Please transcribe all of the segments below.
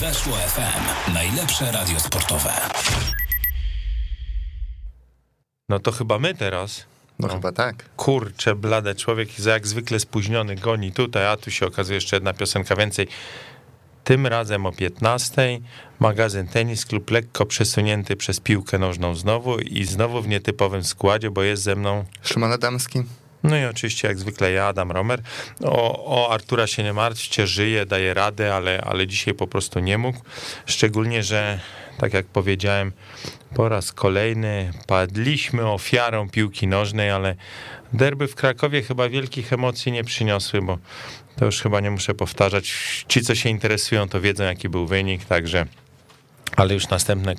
Weszło FM. Najlepsze radio sportowe. No to chyba my teraz. No chyba tak. Kurczę, blade, człowiek jak zwykle spóźniony goni tutaj, a tu się okazuje jeszcze jedna piosenka więcej. Tym razem o 15:00 magazyn Tenis Klub, lekko przesunięty przez piłkę nożną znowu i znowu w nietypowym składzie, bo jest ze mną Szymon Adamski. No i oczywiście jak zwykle ja, Adam Romer. O Artura się nie martwcie, żyje, daje radę, ale dzisiaj po prostu nie mógł. Szczególnie, że tak jak powiedziałem, po raz kolejny padliśmy ofiarą piłki nożnej, ale derby w Krakowie chyba wielkich emocji nie przyniosły, bo to już chyba nie muszę powtarzać. Ci, co się interesują, to wiedzą, jaki był wynik, także... Ale już następne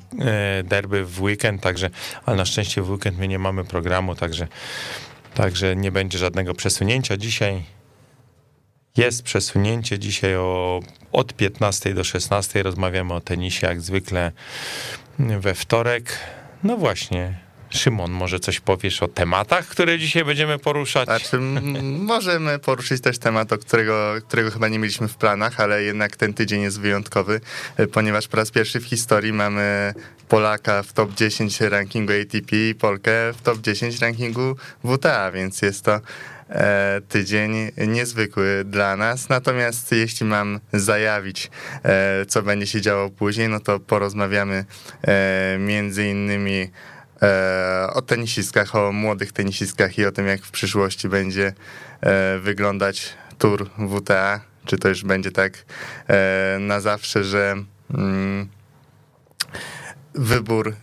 derby w weekend, także... Ale na szczęście w weekend my nie mamy programu, Także nie będzie żadnego przesunięcia dzisiaj. Jest przesunięcie dzisiaj od 15 do 16. Rozmawiamy o tenisie jak zwykle we wtorek. No właśnie, Szymon, może coś powiesz o tematach, które dzisiaj będziemy poruszać? Znaczy, możemy poruszyć też temat, którego chyba nie mieliśmy w planach, ale jednak ten tydzień jest wyjątkowy, ponieważ po raz pierwszy w historii mamy Polaka w top 10 rankingu ATP i Polkę w top 10 rankingu WTA, więc jest to tydzień niezwykły dla nas. Natomiast jeśli mam zajawić, co będzie się działo później, no to porozmawiamy między innymi o tenisistkach, o młodych tenisistkach i o tym, jak w przyszłości będzie wyglądać tur WTA, czy to już będzie tak na zawsze, że wybór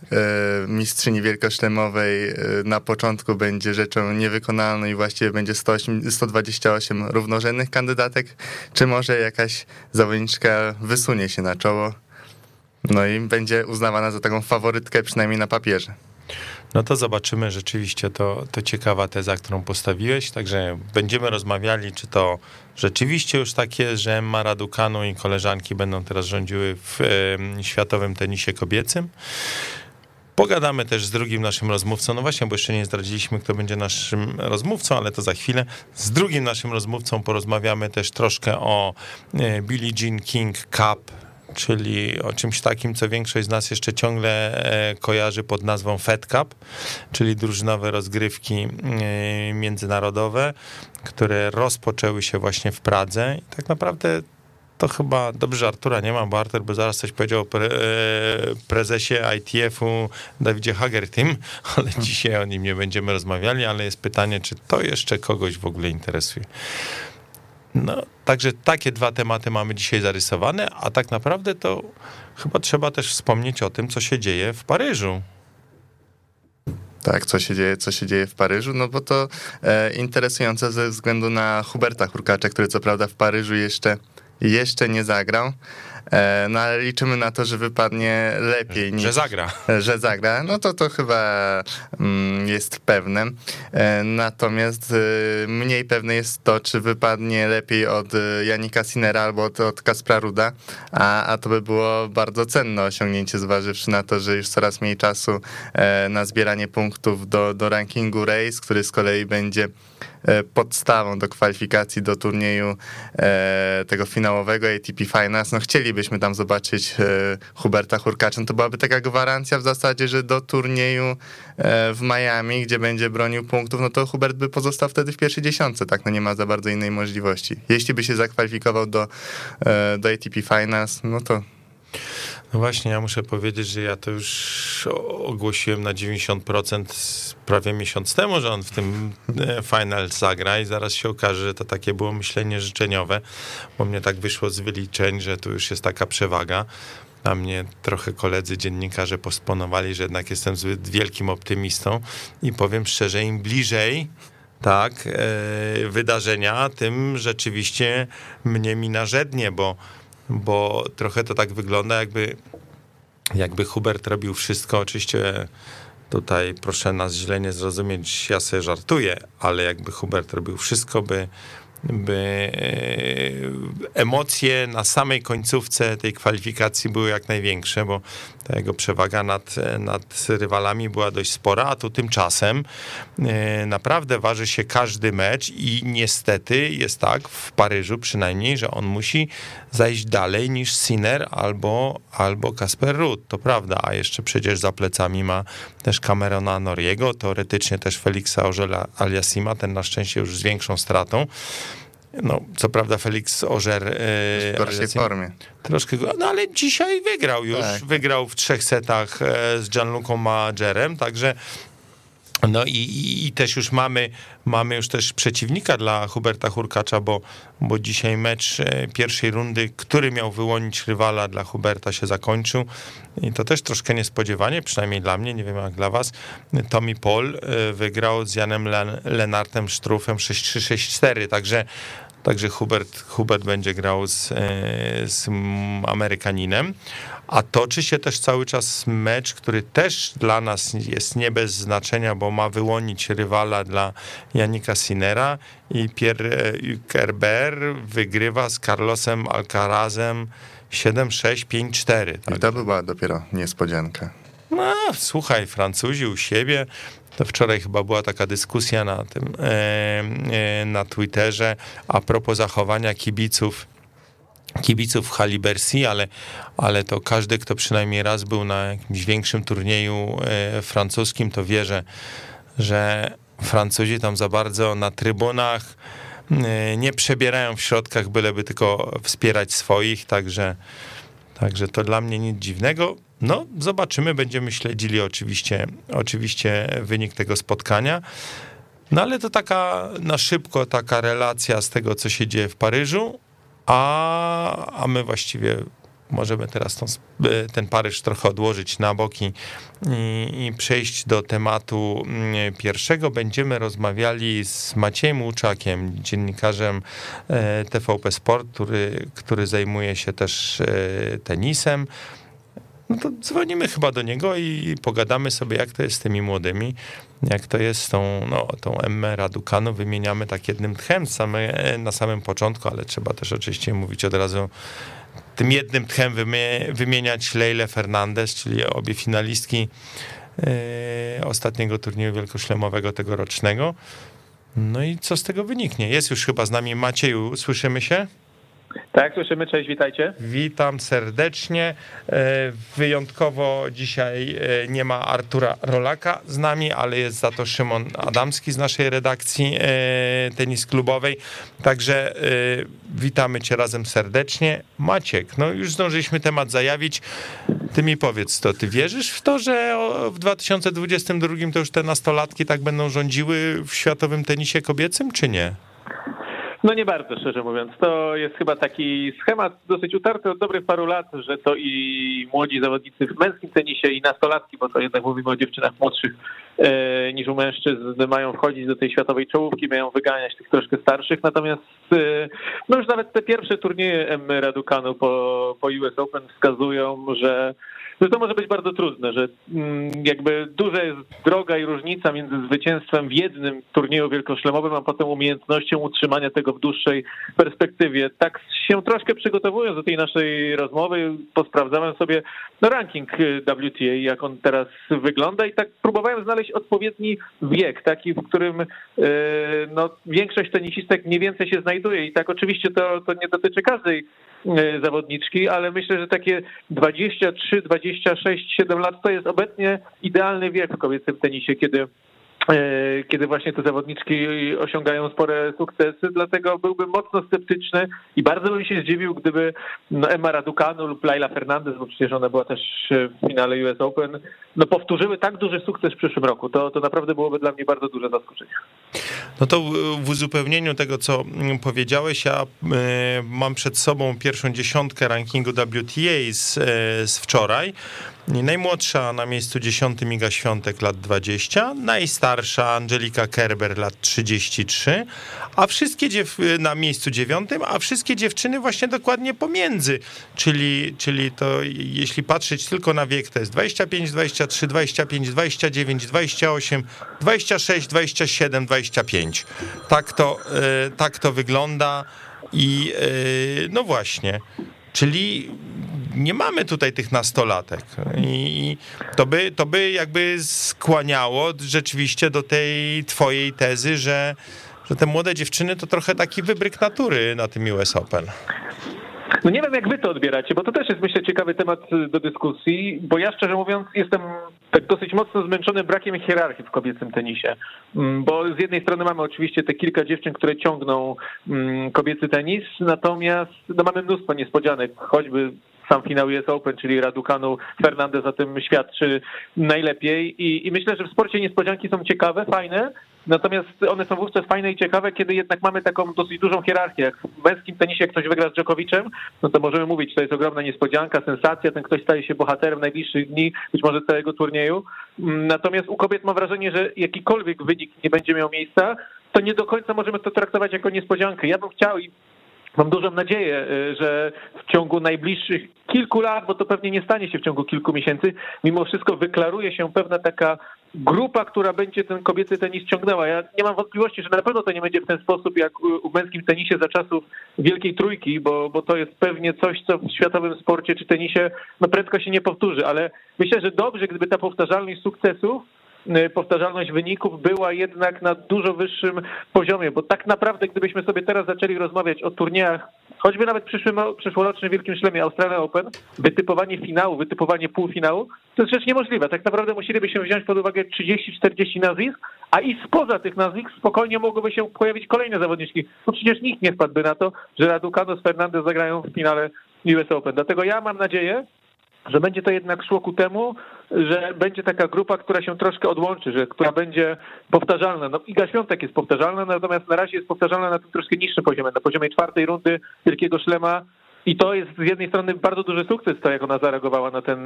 mistrzyni wielkoszlemowej na początku będzie rzeczą niewykonalną i właściwie będzie 128 równorzędnych kandydatek, czy może jakaś zawodniczka wysunie się na czoło, no i będzie uznawana za taką faworytkę, przynajmniej na papierze. No to zobaczymy, rzeczywiście to ciekawa teza, którą postawiłeś, także będziemy rozmawiali, czy to rzeczywiście już tak jest, że Emma Raducanu i koleżanki będą teraz rządziły w światowym tenisie kobiecym. Pogadamy też z drugim naszym rozmówcą, no właśnie, bo jeszcze nie zdradziliśmy, kto będzie naszym rozmówcą, ale to za chwilę. Z drugim naszym rozmówcą porozmawiamy też troszkę o Billie Jean King Cup, czyli o czymś takim, co większość z nas jeszcze ciągle kojarzy pod nazwą Fed Cup, czyli drużynowe rozgrywki międzynarodowe, które rozpoczęły się właśnie w Pradze. I tak naprawdę to chyba dobrze, że Artura nie ma, bo Artur by zaraz coś powiedział o prezesie ITF-u Dawidzie Hagertym, ale dzisiaj o nim nie będziemy rozmawiali, ale jest pytanie, czy to jeszcze kogoś w ogóle interesuje. No, także takie dwa tematy mamy dzisiaj zarysowane, a tak naprawdę to chyba trzeba też wspomnieć o tym, co się dzieje w Paryżu. Tak, co się dzieje w Paryżu, no bo to interesujące ze względu na Huberta Hurkacza, który co prawda w Paryżu jeszcze nie zagrał, no ale liczymy na to, że wypadnie lepiej niż... Że zagra, no to chyba jest pewne. Natomiast mniej pewne jest to, czy wypadnie lepiej od Jannika Sinnera albo od Kaspra Ruda, a to by było bardzo cenne osiągnięcie, zważywszy na to, że już coraz mniej czasu na zbieranie punktów do rankingu Race, który z kolei będzie podstawą do kwalifikacji do turnieju tego finałowego ATP Finals. No chcielibyśmy tam zobaczyć Huberta Hurkacza, to byłaby taka gwarancja w zasadzie, że do turnieju w Miami, gdzie będzie bronił punktów, no to Hubert by pozostał wtedy w pierwszej dziesiątce, tak, no nie ma za bardzo innej możliwości. Jeśli by się zakwalifikował do ATP Finals, no to... No właśnie, ja muszę powiedzieć, że ja to już ogłosiłem na 90% prawie miesiąc temu, że on w tym final zagra i zaraz się okaże, że to takie było myślenie życzeniowe, bo mnie tak wyszło z wyliczeń, że tu już jest taka przewaga. A mnie trochę koledzy dziennikarze postponowali, że jednak jestem zbyt wielkim optymistą i powiem szczerze, im bliżej... Tak, wydarzenia, tym rzeczywiście mnie mina rzednie, bo trochę to tak wygląda, jakby Hubert robił wszystko, oczywiście tutaj proszę nas źle nie zrozumieć, ja sobie żartuję, ale jakby Hubert robił wszystko, by emocje na samej końcówce tej kwalifikacji były jak największe, bo ta jego przewaga nad rywalami była dość spora, a tu tymczasem naprawdę waży się każdy mecz i niestety jest tak, w Paryżu przynajmniej, że on musi zajść dalej niż Sinner albo Kasper Ruud, to prawda, a jeszcze przecież za plecami ma też Camerona Norriego, teoretycznie też Felixa Auger-Aliasima, ten na szczęście już z większą stratą. No, co prawda Félix Auger w gorszej formie. Troszkę, no ale dzisiaj wygrał już, tak. Wygrał w 3 setach z Gianluca Magerem, także no i też już mamy już też przeciwnika dla Huberta Hurkacza, bo dzisiaj mecz pierwszej rundy, który miał wyłonić rywala dla Huberta, się zakończył i to też troszkę niespodziewanie, przynajmniej dla mnie, nie wiem jak dla was. Tommy Paul wygrał z Janem Lenartem Sztrufem 6-3, 6-4, także Hubert będzie grał z Amerykaninem, a toczy się też cały czas mecz, który też dla nas jest nie bez znaczenia, bo ma wyłonić rywala dla Jannika Sinnera i Pierre Kerber wygrywa z Carlosem Alcarazem 7-6, 5-4. Tak. I to była dopiero niespodzianka. No, słuchaj, Francuzi u siebie. To wczoraj chyba była taka dyskusja na tym na Twitterze a propos zachowania kibiców w Halibercji, ale to każdy, kto przynajmniej raz był na jakimś większym turnieju francuskim, to wie, że Francuzi tam za bardzo na trybunach nie przebierają w środkach, byleby tylko wspierać swoich, także to dla mnie nic dziwnego. No, zobaczymy, będziemy śledzili oczywiście wynik tego spotkania. No ale to taka na szybko taka relacja z tego, co się dzieje w Paryżu, a my właściwie możemy teraz ten Paryż trochę odłożyć na boki i przejść do tematu pierwszego. Będziemy rozmawiali z Maciejem Łuczakiem, dziennikarzem TVP Sport, który zajmuje się też tenisem. No to dzwonimy chyba do niego i pogadamy sobie, jak to jest z tymi młodymi, jak to jest z tą Emmę Raducanu, wymieniamy tak jednym tchem na samym początku, ale trzeba też oczywiście mówić od razu tym jednym tchem, wymieniać Leylah Fernandez, czyli obie finalistki ostatniego turnieju wielkoszlemowego tegorocznego. No i co z tego wyniknie? Jest już chyba z nami Macieju, słyszymy się? Tak, słyszymy, cześć, witajcie. Witam serdecznie. Wyjątkowo dzisiaj nie ma Artura Rolaka z nami, ale jest za to Szymon Adamski z naszej redakcji Tenis Klubowej. Także witamy cię razem serdecznie. Maciek, no już zdążyliśmy temat zajawić. Ty mi powiedz, to ty wierzysz w to, że w 2022 to już te nastolatki tak będą rządziły w światowym tenisie kobiecym, czy nie? No nie bardzo, szczerze mówiąc. To jest chyba taki schemat dosyć utarty od dobrych paru lat, że to i młodzi zawodnicy w męskim tenisie i nastolatki, bo to jednak mówimy o dziewczynach młodszych niż u mężczyzn, mają wchodzić do tej światowej czołówki, mają wyganiać tych troszkę starszych. Natomiast no już nawet te pierwsze turnieje Emmy Raducanu po US Open wskazują, że to może być bardzo trudne, że jakby duża jest droga i różnica między zwycięstwem w jednym turnieju wielkoszlemowym, a potem umiejętnością utrzymania tego w dłuższej perspektywie. Tak się troszkę przygotowując do tej naszej rozmowy, posprawdzałem sobie ranking WTA, jak on teraz wygląda i tak próbowałem znaleźć odpowiedni wiek, taki, w którym większość tenisistek mniej więcej się znajduje i tak oczywiście to nie dotyczy każdej zawodniczki, ale myślę, że takie 23, 26, 7 lat to jest obecnie idealny wiek w kobiecym tenisie, kiedy właśnie te zawodniczki osiągają spore sukcesy, dlatego byłbym mocno sceptyczny i bardzo bym się zdziwił, gdyby Emma Raducanu lub Leylah Fernandez, bo przecież ona była też w finale US Open, powtórzyły tak duży sukces w przyszłym roku. To naprawdę byłoby dla mnie bardzo duże zaskoczenie. No to w uzupełnieniu tego, co powiedziałeś, ja mam przed sobą pierwszą dziesiątkę rankingu WTA z wczoraj. Najmłodsza na miejscu 10 Iga Świątek, lat 20, najstarsza Angelique Kerber, lat 33, a wszystkie na miejscu 9, a wszystkie dziewczyny właśnie dokładnie pomiędzy, czyli to jeśli patrzeć tylko na wiek, to jest 25, 23, 25, 29, 28, 26, 27, 25. Tak to wygląda i no właśnie. Czyli nie mamy tutaj tych nastolatek i to by jakby skłaniało rzeczywiście do tej twojej tezy, że te młode dziewczyny to trochę taki wybryk natury na tym US Open. No nie wiem, jak wy to odbieracie, bo to też jest, myślę, ciekawy temat do dyskusji, bo ja szczerze mówiąc jestem tak dosyć mocno zmęczony brakiem hierarchii w kobiecym tenisie, bo z jednej strony mamy oczywiście te kilka dziewczyn, które ciągną kobiecy tenis, natomiast mamy mnóstwo niespodzianek, choćby sam finał US Open, czyli Raducanu, Fernandez o tym świadczy najlepiej i myślę, że w sporcie niespodzianki są ciekawe, fajne, natomiast one są wówczas fajne i ciekawe, kiedy jednak mamy taką dosyć dużą hierarchię. Jak w męskim tenisie, jak ktoś wygra z Djokovićem, no to możemy mówić, to jest ogromna niespodzianka, sensacja, ten ktoś staje się bohaterem najbliższych dni, być może całego turnieju. Natomiast u kobiet mam wrażenie, że jakikolwiek wynik nie będzie miał miejsca, to nie do końca możemy to traktować jako niespodziankę. Ja bym chciał i mam dużą nadzieję, że w ciągu najbliższych kilku lat, bo to pewnie nie stanie się w ciągu kilku miesięcy, mimo wszystko wyklaruje się pewna taka grupa, która będzie ten kobiecy tenis ciągnęła. Ja nie mam wątpliwości, że na pewno to nie będzie w ten sposób jak w męskim tenisie za czasów Wielkiej Trójki, bo to jest pewnie coś, co w światowym sporcie czy tenisie no prędko się nie powtórzy, ale myślę, że dobrze, gdyby ta powtarzalność sukcesów, powtarzalność wyników była jednak na dużo wyższym poziomie, bo tak naprawdę gdybyśmy sobie teraz zaczęli rozmawiać o turniejach, choćby nawet przyszłorocznym Wielkim Szlemie Australian Open, wytypowanie finału, wytypowanie półfinału, to jest rzecz niemożliwa. Tak naprawdę musielibyśmy wziąć pod uwagę 30-40 nazwisk, a i spoza tych nazwisk spokojnie mogłyby się pojawić kolejne zawodniczki. No przecież nikt nie wpadłby na to, że Raducanu z Fernandez zagrają w finale US Open. Dlatego ja mam nadzieję, że będzie to jednak szło ku temu, że będzie taka grupa, która się troszkę odłączy, która będzie powtarzalna. No Iga Świątek jest powtarzalna, natomiast na razie jest powtarzalna na tym troszkę niższym poziomie, na poziomie czwartej rundy Wielkiego Szlema i to jest z jednej strony bardzo duży sukces, to jak ona zareagowała na ten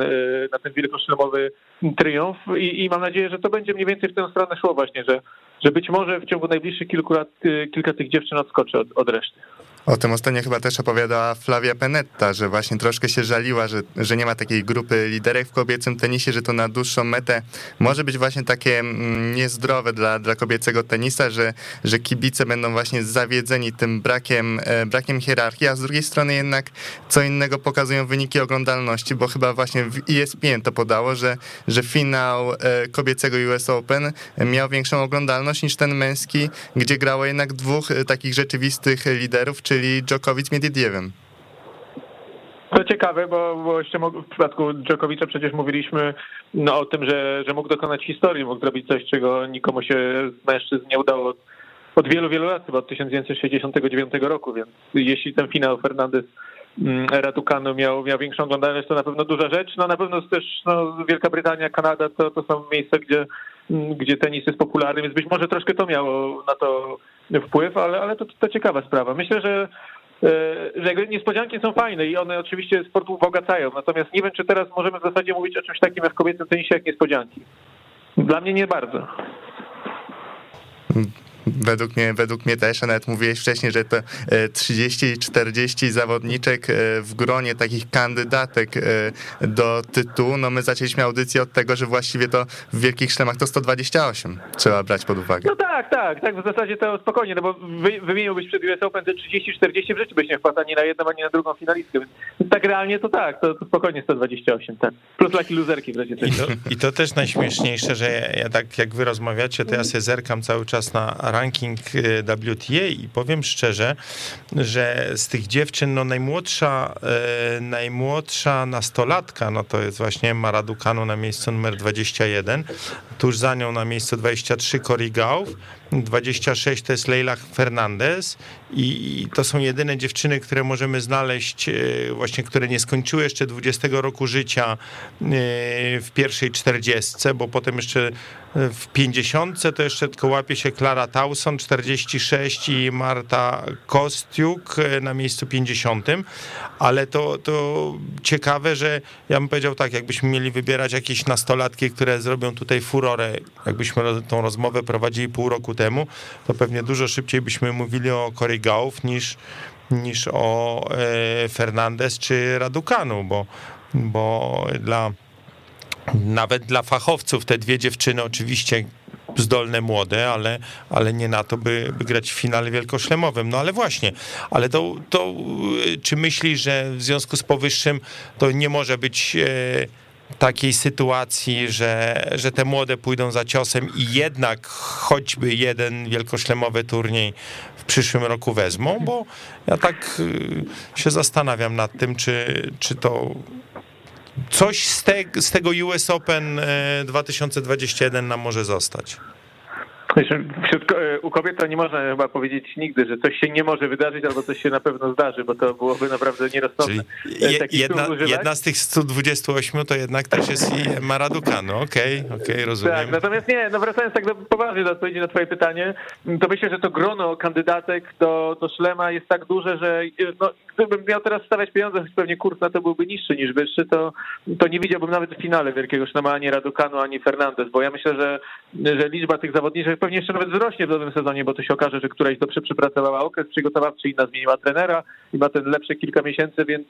wielkoszlemowy triumf i mam nadzieję, że to będzie mniej więcej w tę stronę szło właśnie, że być może w ciągu najbliższych kilku lat kilka tych dziewczyn odskoczy od reszty. O tym ostatnio chyba też opowiadała Flavia Pennetta, że właśnie troszkę się żaliła, że nie ma takiej grupy liderek w kobiecym tenisie, że to na dłuższą metę może być właśnie takie niezdrowe dla kobiecego tenisa, że kibice będą właśnie zawiedzeni tym brakiem hierarchii, a z drugiej strony jednak co innego pokazują wyniki oglądalności, bo chyba właśnie w ESPN to podało, że finał kobiecego US Open miał większą oglądalność niż ten męski, gdzie grało jednak dwóch takich rzeczywistych liderów, czyli Djokovic Medvedevem. To ciekawe, bo jeszcze w przypadku Djokovicza przecież mówiliśmy o tym, że mógł dokonać historii, mógł zrobić coś, czego nikomu się z mężczyzn nie udało od wielu, wielu lat, chyba od 1969 roku, więc jeśli ten finał Fernandez Raducanu miał większą oglądalność, to na pewno duża rzecz, no na pewno też Wielka Brytania, Kanada to są miejsca, gdzie tenis jest popularny, więc być może troszkę to miało na to wpływ, ale to ciekawa sprawa. Myślę, że niespodzianki są fajne i one oczywiście sportu ubogacają, natomiast nie wiem, czy teraz możemy w zasadzie mówić o czymś takim jak w kobiecym tenisie, jak niespodzianki. Dla mnie nie bardzo. Według mnie też, a nawet mówiłeś wcześniej, że to 30-40 zawodniczek w gronie takich kandydatek do tytułu, no my zaczęliśmy audycję od tego, że właściwie to w wielkich szlemach to 128 trzeba brać pod uwagę. No tak, w zasadzie to spokojnie, no bo wymieniłbyś przed US Open te 30-40, w życiu byś nie wpadł ani na jedną, ani na drugą finalistkę, więc tak realnie to tak, to spokojnie 128, tak, plus laki luzerki w razie tego. I to też najśmieszniejsze, że ja tak jak wy rozmawiacie, to ja się zerkam cały czas na ranking WTA i powiem szczerze, że z tych dziewczyn no najmłodsza nastolatka, no to jest właśnie Emma Raducanu na miejscu numer 21, tuż za nią na miejscu 23 Cori Gauff, 26 to jest Leylah Fernandez i to są jedyne dziewczyny, które możemy znaleźć, właśnie które nie skończyły jeszcze 20 roku życia w pierwszej 40, bo potem jeszcze w 50 to jeszcze tylko łapie się Klara Towson 46 i Marta Kostyuk na miejscu 50, ale to ciekawe, że ja bym powiedział tak, jakbyśmy mieli wybierać jakieś nastolatki, które zrobią tutaj furorę, jakbyśmy tą rozmowę prowadzili pół roku temu, to pewnie dużo szybciej byśmy mówili o Cori Gauff niż o Fernandez czy Raducanu, bo nawet dla fachowców te dwie dziewczyny oczywiście zdolne, młode, ale nie na to, by grać w finale wielkoszlemowym. No ale właśnie, ale to czy myślisz, że w związku z powyższym to nie może być takiej sytuacji, że te młode pójdą za ciosem i jednak choćby jeden wielkoszlemowy turniej w przyszłym roku wezmą? Bo ja tak się zastanawiam nad tym, czy to... Coś z tego US Open 2021 nam może zostać. U kobiet to nie można chyba powiedzieć nigdy, że coś się nie może wydarzyć albo coś się na pewno zdarzy, bo to byłoby naprawdę nierozsądne. Jedna z tych 128 to jednak też jest Emma Raducanu. Okej, rozumiem. Tak, natomiast nie, wracając tak poważnie do odpowiedzi na twoje pytanie, to myślę, że to grono kandydatek do szlema jest tak duże, że gdybym miał teraz stawiać pieniądze, choć pewnie kurs na to byłby niższy niż wyższy, to nie widziałbym nawet w finale wielkiego szlema ani Raducanu, ani Fernandez, bo ja myślę, że liczba tych zawodniczych pewnie jeszcze nawet wzrośnie w nowym sezonie, bo to się okaże, że któraś dobrze przepracowała okres przygotowawczy, inna zmieniła trenera i ma ten lepsze kilka miesięcy, więc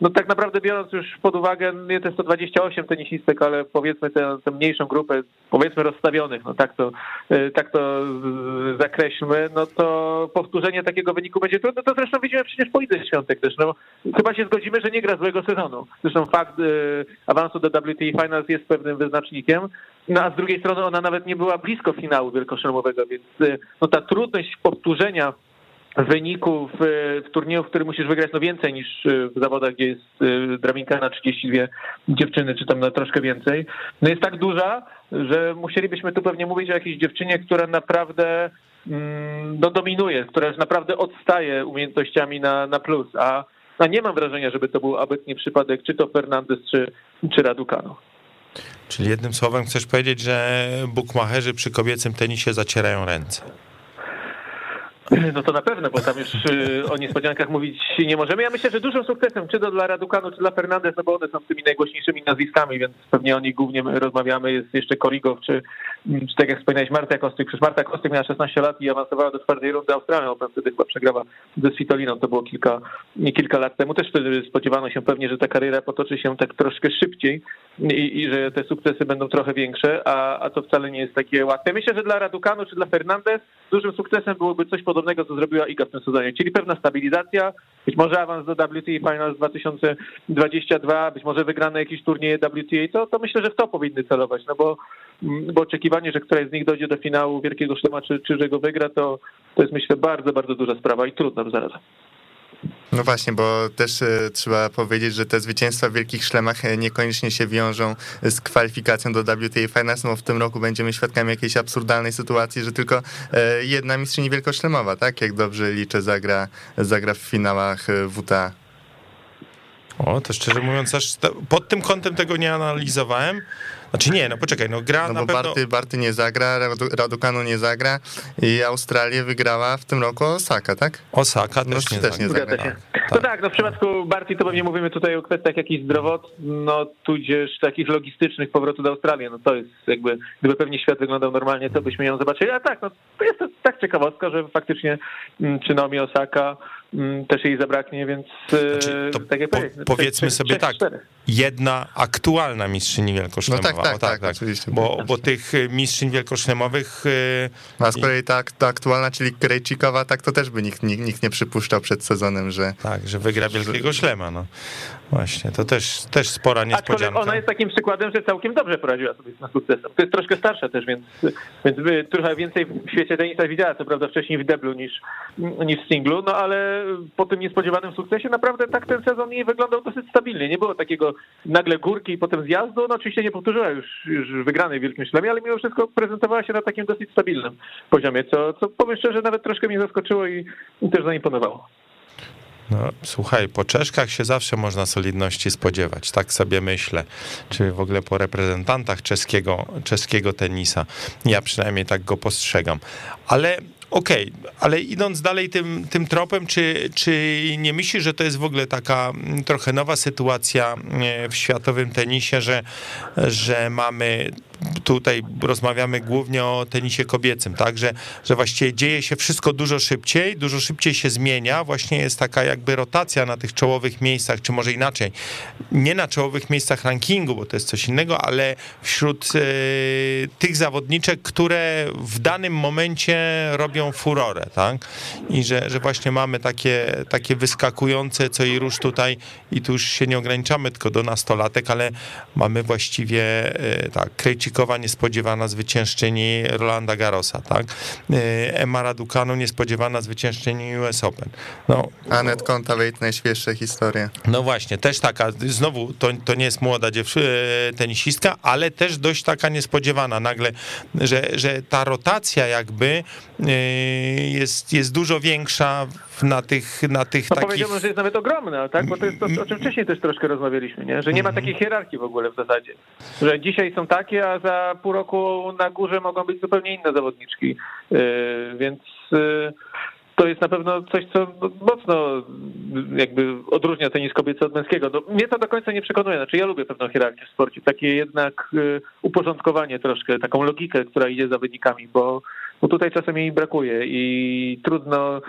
no tak naprawdę biorąc już pod uwagę nie te 128 tenisistek, ale powiedzmy tę mniejszą grupę, powiedzmy rozstawionych, no tak to zakreślmy, no to powtórzenie takiego wyniku będzie trudne. To zresztą widzimy przecież po Idze Świątek też, no chyba się zgodzimy, że nie gra złego sezonu. Zresztą fakt awansu do WTA Finals jest pewnym wyznacznikiem, no a z drugiej strony ona nawet nie była blisko finału wielkoszlemowego, więc no ta trudność powtórzenia wyników w turnieju, w którym musisz wygrać no więcej niż w zawodach, gdzie jest drabinka na 32 dziewczyny, czy tam na troszkę więcej, no jest tak duża, że musielibyśmy tu pewnie mówić o jakiejś dziewczynie, która naprawdę dominuje, która już naprawdę odstaje umiejętnościami na plus, a nie mam wrażenia, żeby to był obecnie przypadek, czy to Fernandez, czy Raducanu. Czyli jednym słowem chcesz powiedzieć, że bukmacherzy przy kobiecym tenisie zacierają ręce? No to na pewno, bo tam już o niespodziankach mówić nie możemy. Ja myślę, że dużym sukcesem, czy to dla Raducanu, czy dla Fernandez, no bo one są tymi najgłośniejszymi nazwiskami, więc pewnie o nich głównie rozmawiamy, jest jeszcze Cori Gauff, czy tak jak wspominałeś, Marta Kostyk. Przecież Marta Kostyk miała 16 lat i awansowała do czwartej rundy Australian Open, wtedy chyba przegrała ze Svitoliną, to było kilka lat temu. Też wtedy spodziewano się pewnie, że ta kariera potoczy się tak troszkę szybciej i że te sukcesy będą trochę większe, a to wcale nie jest takie łatwe. Myślę, że dla Raducanu, czy dla Fernandez dużym sukcesem byłoby coś podobnego, co zrobiła Iga w tym sezonie, czyli pewna stabilizacja, być może awans do WTA Finals 2022, być może wygrane jakieś turnieje WTA, to myślę, że w to powinny celować, no bo oczekiwanie, że któraś z nich dojdzie do finału wielkiego szlema, czy że go wygra, to jest myślę bardzo, bardzo duża sprawa i trudna zarazem. No właśnie, bo też trzeba powiedzieć, że te zwycięstwa w wielkich szlemach niekoniecznie się wiążą z kwalifikacją do WTA Finals, no w tym roku będziemy świadkami jakiejś absurdalnej sytuacji, że tylko jedna mistrzyni wielkoszlemowa, tak jak dobrze liczę, zagra w finałach WTA. O, to szczerze mówiąc, aż pod tym kątem tego nie analizowałem. Znaczy nie, no poczekaj, no gra no na pewno... Barty nie zagra, Raducanu nie zagra i Australię wygrała w tym roku Osaka, tak? Osaka też, no, też nie zagra. No tak, no w przypadku Barty to pewnie mówimy tutaj o kwestiach jakichś zdrowotno, tudzież takich logistycznych powrotu do Australii, no to jest jakby, gdyby pewnie świat wyglądał normalnie, to byśmy ją zobaczyli, a tak, no to jest tak ciekawostka, że faktycznie czy Naomi Osaka też jej zabraknie, więc znaczy, tak jak powiedzmy sobie 3, tak, 4. Jedna aktualna mistrzyni wielkoszlemowa. No tak, oczywiście. Bo tych mistrzyń wielkoszlemowych... A z kolei ta aktualna, czyli Krejčíková, tak to też by nikt nie przypuszczał przed sezonem, że... Tak, że wygra wielkiego szlema, no. Właśnie, to też spora niespodzianka. Aczkolwiek ona jest takim przykładem, że całkiem dobrze poradziła sobie z sukcesem. To jest troszkę starsza też, więc by trochę więcej w świecie tenisa widziała, co prawda wcześniej w deblu niż w singlu, no ale po tym niespodziewanym sukcesie naprawdę tak ten sezon jej wyglądał dosyć stabilnie. Nie było takiego nagle górki i potem zjazdu. No oczywiście nie powtórzyła już wygranej w Wielkim Szlemie, ale mimo wszystko prezentowała się na takim dosyć stabilnym poziomie, co powiem szczerze, nawet troszkę mnie zaskoczyło i też zaimponowało. No, słuchaj, po Czeszkach się zawsze można solidności spodziewać, tak sobie myślę, czy w ogóle po reprezentantach czeskiego tenisa, ja przynajmniej tak go postrzegam, ale ale idąc dalej tym tropem, czy nie myślisz, że to jest w ogóle taka trochę nowa sytuacja w światowym tenisie, że mamy, tutaj rozmawiamy głównie o tenisie kobiecym, tak, że właściwie dzieje się wszystko dużo szybciej się zmienia, właśnie jest taka jakby rotacja na tych czołowych miejscach, czy może inaczej, nie na czołowych miejscach rankingu, bo to jest coś innego, ale wśród tych zawodniczek, które w danym momencie robią furorę, tak, i że właśnie mamy takie wyskakujące, co i róż tutaj, i tu już się nie ograniczamy tylko do nastolatek, ale mamy właściwie Krejčíková, niespodziewana zwyciężczyni Rolanda Garrosa, tak? Emma Raducanu, niespodziewana zwyciężczyni US Open. No, Anett Kontaveit, najświeższa historia. No właśnie, też taka, znowu to nie jest młoda tenisistka, ale też dość taka niespodziewana nagle, że ta rotacja jakby jest dużo większa na tych no takich... Powiedziałbym, że jest nawet ogromna, tak? Bo to jest to, o czym wcześniej też troszkę rozmawialiśmy, nie? Że nie ma takiej hierarchii w ogóle w zasadzie, że dzisiaj są takie, a za pół roku na górze mogą być zupełnie inne zawodniczki, więc to jest na pewno coś, co mocno jakby odróżnia tenis kobiecy od męskiego. No, mnie to do końca nie przekonuje, znaczy ja lubię pewną hierarchię w sporcie, takie jednak uporządkowanie troszkę, taką logikę, która idzie za wynikami, bo tutaj czasem jej brakuje i trudno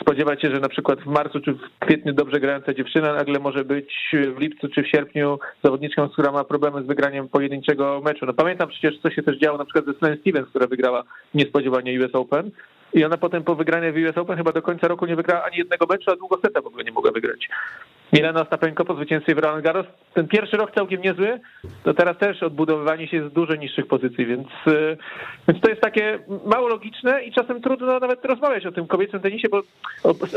spodziewać się, że na przykład w marcu czy w kwietniu dobrze grająca dziewczyna nagle może być w lipcu czy w sierpniu zawodniczką, która ma problemy z wygraniem pojedynczego meczu. No pamiętam przecież, co się też działo na przykład ze Sloane Stephens, która wygrała niespodziewanie US Open i ona potem po wygraniu w US Open chyba do końca roku nie wygrała ani jednego meczu, a długo seta w ogóle nie mogła wygrać. Milena Ostapenko po zwycięstwie w Roland Garros, ten pierwszy rok całkiem niezły, to teraz też odbudowywanie się z dużo niższych pozycji, więc to jest takie mało logiczne i czasem trudno nawet rozmawiać o tym kobiecym tenisie, bo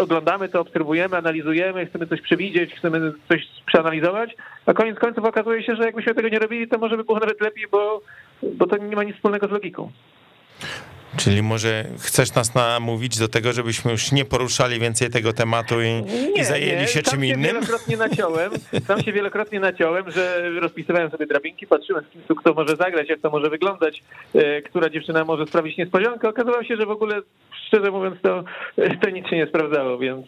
oglądamy to, obserwujemy, analizujemy, chcemy coś przewidzieć, chcemy coś przeanalizować, a koniec końców okazuje się, że jakbyśmy tego nie robili, to może by było nawet lepiej, bo to nie ma nic wspólnego z logiką. Czyli może chcesz nas namówić do tego, żebyśmy już nie poruszali więcej tego tematu i zajęli się czym innym? Sam się wielokrotnie naciąłem, że rozpisywałem sobie drabinki, patrzyłem, kto może zagrać, jak to może wyglądać, która dziewczyna może sprawić niespodziankę. Okazało się, że w ogóle, szczerze mówiąc, to nic się nie sprawdzało, więc...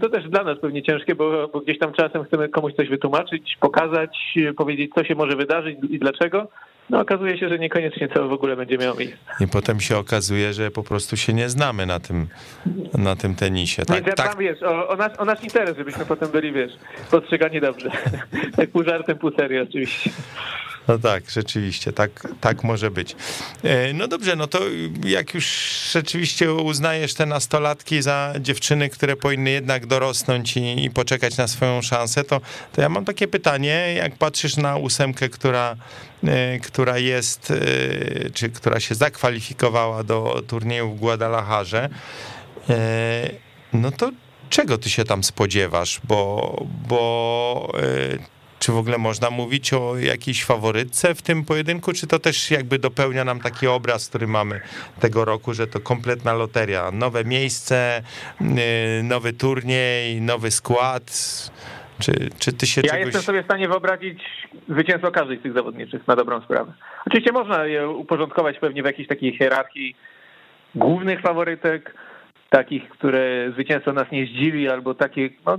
To też dla nas pewnie ciężkie, bo gdzieś tam czasem chcemy komuś coś wytłumaczyć, pokazać, powiedzieć, co się może wydarzyć i dlaczego. No okazuje się, że niekoniecznie to w ogóle będzie miało miejsce. I potem się okazuje, że po prostu się nie znamy na tym tenisie. Tak, nie, tak. Wiesz, o nasz interes, żebyśmy potem byli, postrzegani dobrze. Tak pół żartem, pół serio oczywiście. No tak, rzeczywiście, tak może być. No dobrze, no to jak już rzeczywiście uznajesz te nastolatki za dziewczyny, które powinny jednak dorosnąć i poczekać na swoją szansę, to ja mam takie pytanie, jak patrzysz na ósemkę, która jest, czy która się zakwalifikowała do turnieju w Guadalajarze, no to czego ty się tam spodziewasz, bo czy w ogóle można mówić o jakiejś faworytce w tym pojedynku, czy to też jakby dopełnia nam taki obraz, który mamy tego roku, że to kompletna loteria, nowe miejsce, nowy turniej, nowy skład, czy ty się ja czegoś... jestem sobie w stanie wyobrazić zwycięstwo każdej z tych zawodniczych na dobrą sprawę. Oczywiście można je uporządkować pewnie w jakiejś takiej hierarchii głównych faworytek, takich, które zwycięstwo nas nie zdziwi, albo takie, no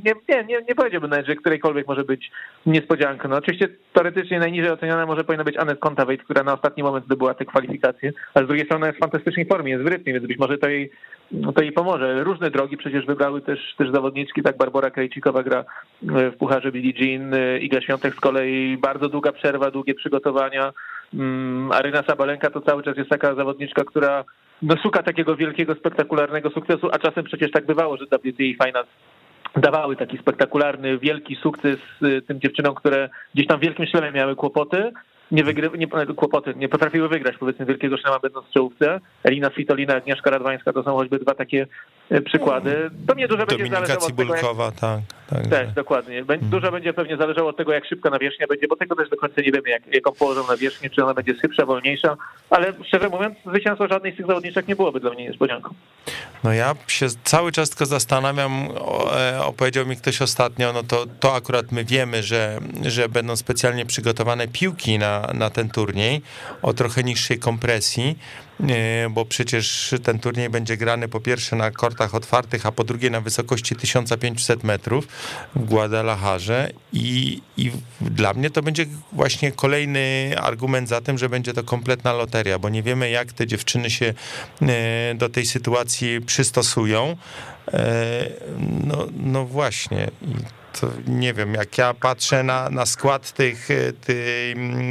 nie powiedziałbym nawet, że którejkolwiek może być niespodzianka. No oczywiście teoretycznie najniżej oceniana może powinna być Anett Kontaveit, która na ostatni moment zdobyła te kwalifikacje, ale z drugiej strony jest w fantastycznej formie, jest w rytmie, więc być może to jej pomoże. Różne drogi przecież wybrały też zawodniczki, tak Barbora Krejčíková gra w pucharze Billie Jean, Iga Świątek z kolei bardzo długa przerwa, długie przygotowania, Aryna Sabalenka to cały czas jest taka zawodniczka, która no szuka takiego wielkiego, spektakularnego sukcesu, a czasem przecież tak bywało, że WTA Finals dawały taki spektakularny, wielki sukces tym dziewczynom, które gdzieś tam w Wielkim Szlemie miały kłopoty, nie potrafiły wygrać, powiedzmy, Wielkiego Szlema będąc w czołówce. Elina Svitolina, Agnieszka Radwańska to są choćby dwa takie przykłady. To mnie dużo będzie zależało od tego, jak... tak. Też, dokładnie. Dużo będzie pewnie zależało od tego, jak szybka nawierzchnia będzie, bo tego też do końca nie wiemy, jaką położą nawierzchnię, czy ona będzie szybsza, wolniejsza, ale szczerze mówiąc, zwycięstwo żadnej z tych zawodniczek nie byłoby dla mnie niespodzianką. No ja się cały czas tylko zastanawiam, opowiedział mi ktoś ostatnio, no to akurat my wiemy, że będą specjalnie przygotowane piłki na ten turniej o trochę niższej kompresji, bo przecież ten turniej będzie grany po pierwsze na kortach otwartych, a po drugie na wysokości 1500 metrów w Guadalajarze i dla mnie to będzie właśnie kolejny argument za tym, że będzie to kompletna loteria, bo nie wiemy, jak te dziewczyny się do tej sytuacji przystosują. No właśnie. To nie wiem, jak ja patrzę na skład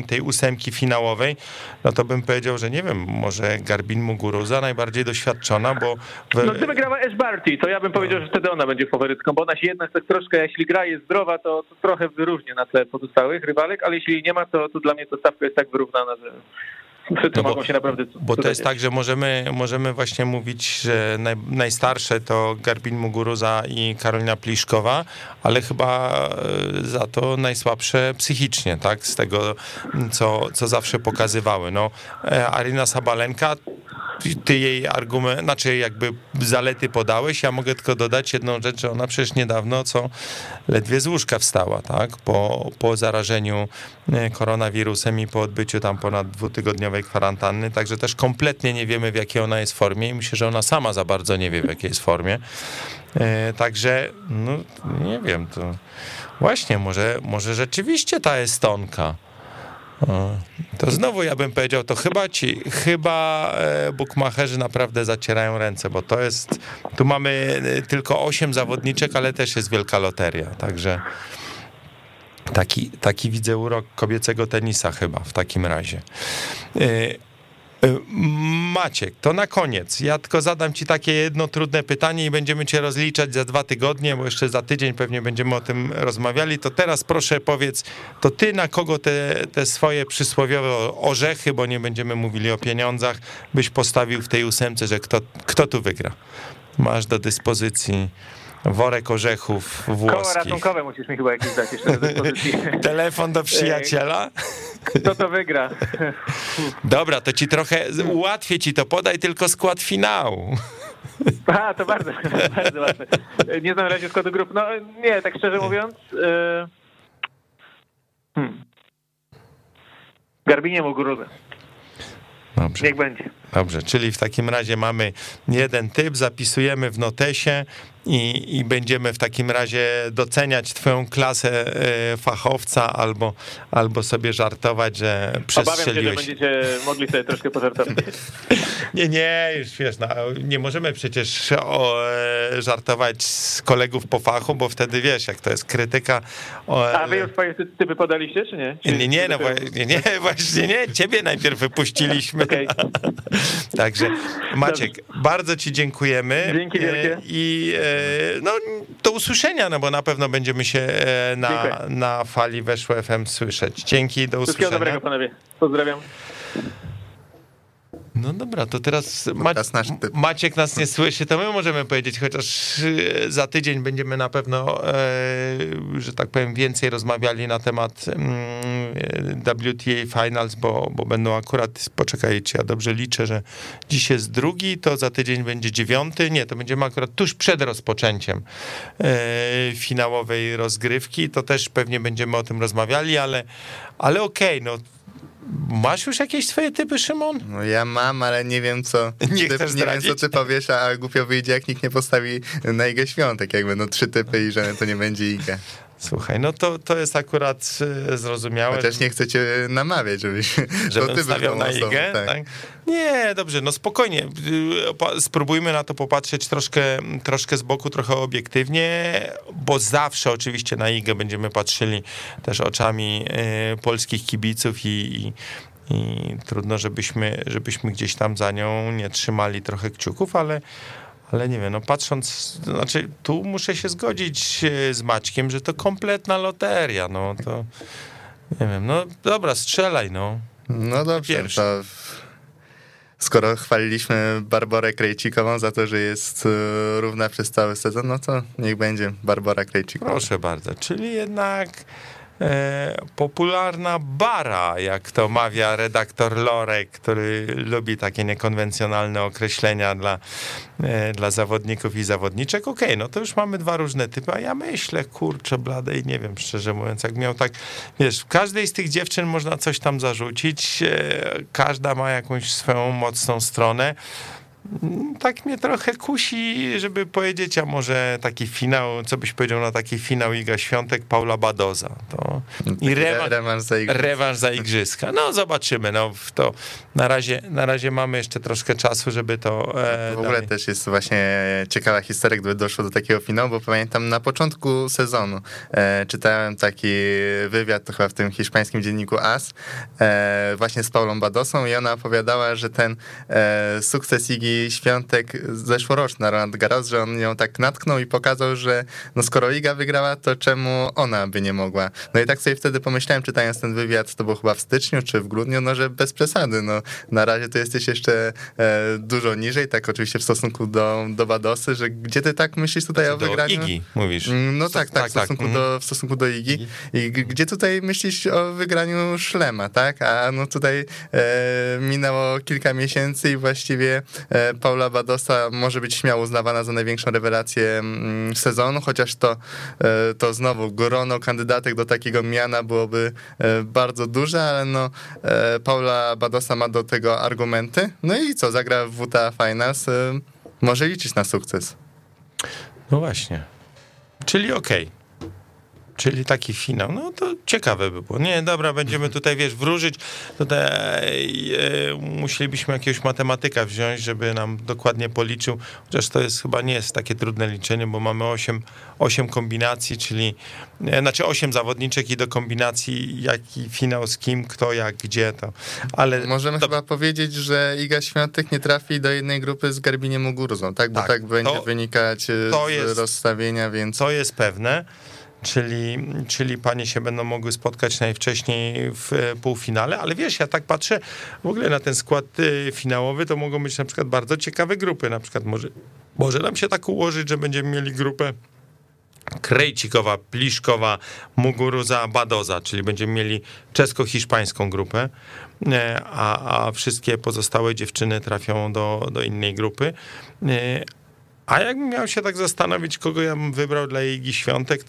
tej ósemki finałowej, no to bym powiedział, że nie wiem, może Garbiñe Muguruza najbardziej doświadczona, bo... No gdyby grała Ash Barty, to ja bym powiedział, że wtedy ona będzie faworytką, bo ona się jednak tak troszkę, jeśli gra jest zdrowa, to trochę wyróżnia na tle pozostałych rywalek, ale jeśli jej nie ma, to dla mnie to stawka jest tak wyrównana, że... No bo, się naprawdę bo to jest tak, że możemy właśnie mówić, że najstarsze to Garbiñe Muguruza i Karolina Pliszkowa, ale chyba za to najsłabsze psychicznie, tak, z tego co zawsze pokazywały. No, Aryna Sabalenka, ty jej argument, znaczy jakby zalety podałeś, ja mogę tylko dodać jedną rzecz, że ona przecież niedawno ledwie z łóżka wstała, tak, po zarażeniu koronawirusem i po odbyciu tam ponad dwutygodniowej kwarantanny, także też kompletnie nie wiemy, w jakiej ona jest formie i myślę, że ona sama za bardzo nie wie, w jakiej jest formie, także no nie wiem, to właśnie może rzeczywiście ta Estonka. To znowu ja bym powiedział, to chyba bukmacherzy naprawdę zacierają ręce, bo to jest, tu mamy tylko 8 zawodniczek, ale też jest wielka loteria, także taki widzę urok kobiecego tenisa chyba w takim razie. Maciek, to na koniec. Ja tylko zadam ci takie jedno trudne pytanie i będziemy cię rozliczać za 2 tygodnie, bo jeszcze za tydzień pewnie będziemy o tym rozmawiali. To teraz proszę powiedz, to ty na kogo te swoje przysłowiowe orzechy, bo nie będziemy mówili o pieniądzach, byś postawił w tej ósemce, że kto tu wygra? Masz do dyspozycji worek orzechów włoskich. Koło ratunkowe musisz mi chyba jakieś dać jeszcze do dyspozycji. Telefon do przyjaciela. Kto to wygra? Dobra, to ci trochę ułatwię ci to, podaj tylko skład finału. A, to bardzo łatwe. Nie znam razie składu grup. No nie, tak szczerze mówiąc. Garbiñe Muguruza. Dobrze. Niech będzie. Dobrze, czyli w takim razie mamy jeden typ, zapisujemy w notesie i będziemy w takim razie doceniać twoją klasę fachowca albo sobie żartować, że przestrzeliłeś. Obawiam się, że będziecie mogli sobie troszkę pożartować. Nie, już wiesz, no, nie możemy przecież żartować z kolegów po fachu, bo wtedy wiesz, jak to jest krytyka. A wy już swoje typy podaliście, czy nie? Nie, ciebie najpierw wypuściliśmy. Okay. Także Maciek, bardzo ci dziękujemy. Dzięki wielkie. I no do usłyszenia, no bo na pewno będziemy się na fali Weszło FM słyszeć. Dzięki, do usłyszenia. Wszystkiego dobrego panowie. Pozdrawiam. No dobra, to teraz Maciek nas nie słyszy, to my możemy powiedzieć, chociaż za tydzień będziemy na pewno, że tak powiem, więcej rozmawiali na temat WTA Finals, bo będą akurat, poczekajcie, ja dobrze liczę, że dziś jest 2, to za tydzień będzie 9, nie, to będziemy akurat tuż przed rozpoczęciem finałowej rozgrywki, to też pewnie będziemy o tym rozmawiali, ale okej, no. Masz już jakieś swoje typy, Szymon? No ja mam, ale nie wiem co. Nie wiem co ty powiesz, a głupio wyjdzie, jak nikt nie postawi na Igę Świątek, jak będą 3 typy i że to nie będzie Iga. Słuchaj, no to jest akurat zrozumiałe. Chociaż nie chcę cię namawiać, żebym ty stawiał na Igę, tak? Nie, dobrze, no spokojnie, spróbujmy na to popatrzeć troszkę z boku, trochę obiektywnie, bo zawsze oczywiście na Igę będziemy patrzyli też oczami polskich kibiców i trudno, żebyśmy gdzieś tam za nią nie trzymali trochę kciuków, ale nie wiem, no patrząc, znaczy tu muszę się zgodzić z Maćkiem, że to kompletna loteria, no to nie wiem, no dobra, strzelaj, no. No dobrze, to skoro chwaliliśmy Barborę Krejčíkovą za to, że jest równa przez cały sezon, no to niech będzie Barbora Krejčíková. Proszę bardzo, czyli jednak popularna bara, jak to mawia redaktor Lorek, który lubi takie niekonwencjonalne określenia dla zawodników i zawodniczek. Okej, no to już mamy dwa różne typy, a ja myślę, kurczę blade, i nie wiem, szczerze mówiąc, jak miał tak, wiesz, w każdej z tych dziewczyn można coś tam zarzucić, każda ma jakąś swoją mocną stronę. Tak mnie trochę kusi, żeby powiedzieć, a może taki finał, co byś powiedział na taki finał Iga Świątek, Paula Badosa, to i rewanż za igrzyska. No zobaczymy, no to na razie mamy jeszcze troszkę czasu, żeby to w ogóle dalej. Też jest właśnie ciekawa historia, gdyby doszło do takiego finału, bo pamiętam na początku sezonu czytałem taki wywiad, to chyba w tym hiszpańskim dzienniku As, właśnie z Paulą Badosą, i ona opowiadała, że ten sukces Igi Świątek zeszłoroczna Roland Garros, że on ją tak natknął i pokazał, że no skoro Iga wygrała, to czemu ona by nie mogła. No i tak sobie wtedy pomyślałem, czytając ten wywiad, to było chyba w styczniu czy w grudniu, no że bez przesady, no na razie to jesteś jeszcze dużo niżej, tak oczywiście w stosunku do Badosy, że gdzie ty tak myślisz tutaj o wygraniu? Do Igi mówisz. No tak, w stosunku do Igi. I gdzie tutaj myślisz o wygraniu szlema, tak? A no tutaj minęło kilka miesięcy i właściwie Paula Badosa może być śmiało uznawana za największą rewelację sezonu, chociaż to znowu grono kandydatek do takiego miana byłoby bardzo duże, ale no Paula Badosa ma do tego argumenty. No i co, zagra w WTA Finals, może liczyć na sukces. No właśnie. Czyli okej. Czyli taki finał, no to ciekawe by było. Nie, dobra, będziemy tutaj, wiesz, wróżyć. Tutaj musielibyśmy jakiegoś matematyka wziąć, żeby nam dokładnie policzył, chociaż to jest chyba nie jest takie trudne liczenie, bo mamy 8 kombinacji, czyli, znaczy 8 zawodniczek i do kombinacji jaki finał z kim, kto, jak, gdzie to. Ale możemy chyba powiedzieć, że Iga Świątek nie trafi do jednej grupy z Garbiñe Muguruzą, tak? Bo tak będzie wynikać z rozstawienia, więc... To jest pewne. Czyli panie się będą mogły spotkać najwcześniej w półfinale, ale wiesz, ja tak patrzę w ogóle na ten skład finałowy, to mogą być na przykład bardzo ciekawe grupy, na przykład może nam się tak ułożyć, że będziemy mieli grupę Krejčíková, Pliszkowa, Muguruza, Badosa, czyli będziemy mieli czesko-hiszpańską grupę, a wszystkie pozostałe dziewczyny trafią do innej grupy. A jakbym miał się tak zastanowić, kogo ja bym wybrał dla Igi Świątek,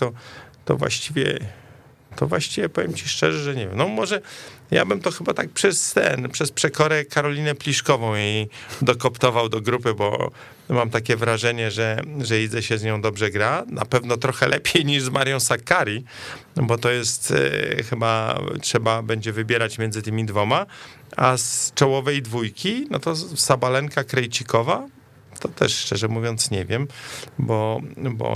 to właściwie powiem ci szczerze, że nie wiem. No może ja bym to chyba tak przez przekorę Karolinę Pliszkową jej dokoptował do grupy, bo mam takie wrażenie, że Idze się z nią dobrze gra. Na pewno trochę lepiej niż z Marią Sakkari, bo to jest chyba trzeba będzie wybierać między tymi dwoma. A z czołowej dwójki, no to Sabalenka, Krejčíková. To też szczerze mówiąc nie wiem, bo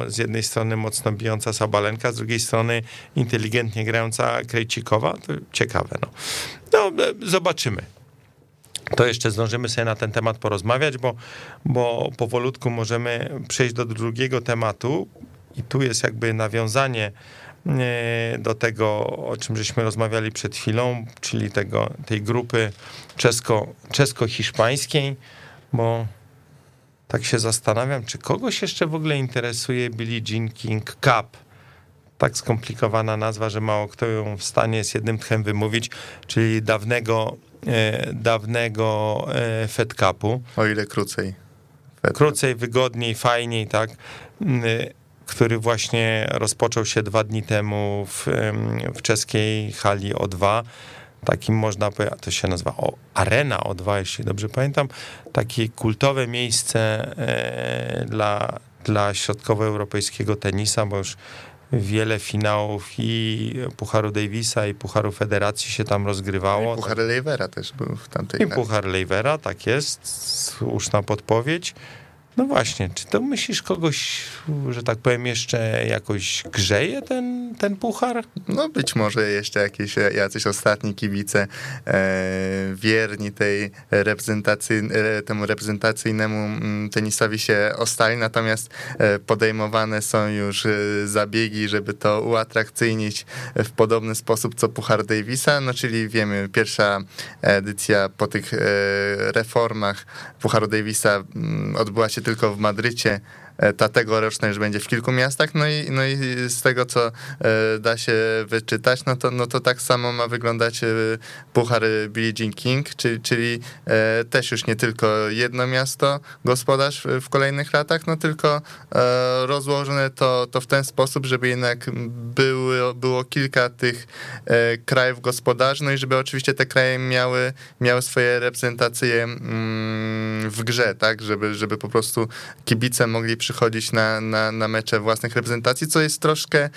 z jednej strony mocno bijąca Sabalenka, z drugiej strony inteligentnie grająca Krejčíková, to ciekawe. No zobaczymy. To jeszcze zdążymy sobie na ten temat porozmawiać, bo powolutku możemy przejść do drugiego tematu i tu jest jakby nawiązanie do tego, o czym żeśmy rozmawiali przed chwilą, czyli tej grupy czesko-hiszpańskiej, bo... Tak się zastanawiam, czy kogoś jeszcze w ogóle interesuje Billie Jean King Cup. Tak skomplikowana nazwa, że mało kto ją w stanie z jednym tchem wymówić, czyli dawnego Fed Cupu. O ile krócej. Krócej, wygodniej, fajniej, tak. Który właśnie rozpoczął się 2 dni temu w czeskiej hali O2. Takim można powiedzieć, to się nazywa Arena O2, jeśli dobrze pamiętam, takie kultowe miejsce dla środkowoeuropejskiego tenisa, bo już wiele finałów i Pucharu Davisa, i Pucharu Federacji się tam rozgrywało. I Puchar Leivera też był w tamtej. I Puchar Leivera, tak jest, słuszna podpowiedź. No właśnie, czy to myślisz kogoś, że tak powiem, jeszcze jakoś grzeje ten puchar? No być może jeszcze jakieś jacyś ostatni kibice wierni tej temu reprezentacyjnemu tenisowi się ostali, natomiast podejmowane są już zabiegi, żeby to uatrakcyjnić w podobny sposób co Puchar Davisa, no czyli wiemy, pierwsza edycja po tych reformach Pucharu Davisa odbyła się tylko w Madrycie, ta tegoroczna już będzie w kilku miastach, no i z tego, co da się wyczytać, no to tak samo ma wyglądać Puchar Billie Jean King, czyli też już nie tylko jedno miasto gospodarz w kolejnych latach, no tylko rozłożone to w ten sposób, żeby jednak było kilka tych krajów gospodarzy, no i żeby oczywiście te kraje miały swoje reprezentacje w grze, tak, żeby po prostu kibice mogli przychodzić na mecze własnych reprezentacji, co jest troszkę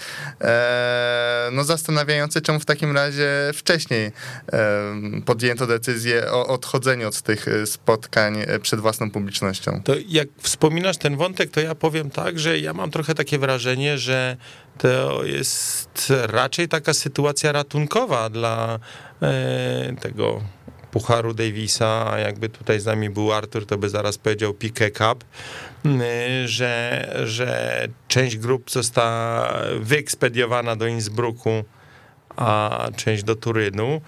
zastanawiające, czemu w takim razie wcześniej podjęto decyzję o odchodzeniu od tych spotkań przed własną publicznością. To jak wspominasz ten wątek, to ja powiem tak, że ja mam trochę takie wrażenie, że to jest raczej taka sytuacja ratunkowa dla tego Pucharu Davisa, a jakby tutaj z nami był Artur, to by zaraz powiedział Pique Cup, że część grup została wyekspediowana do Innsbrucku, a część do Turynu,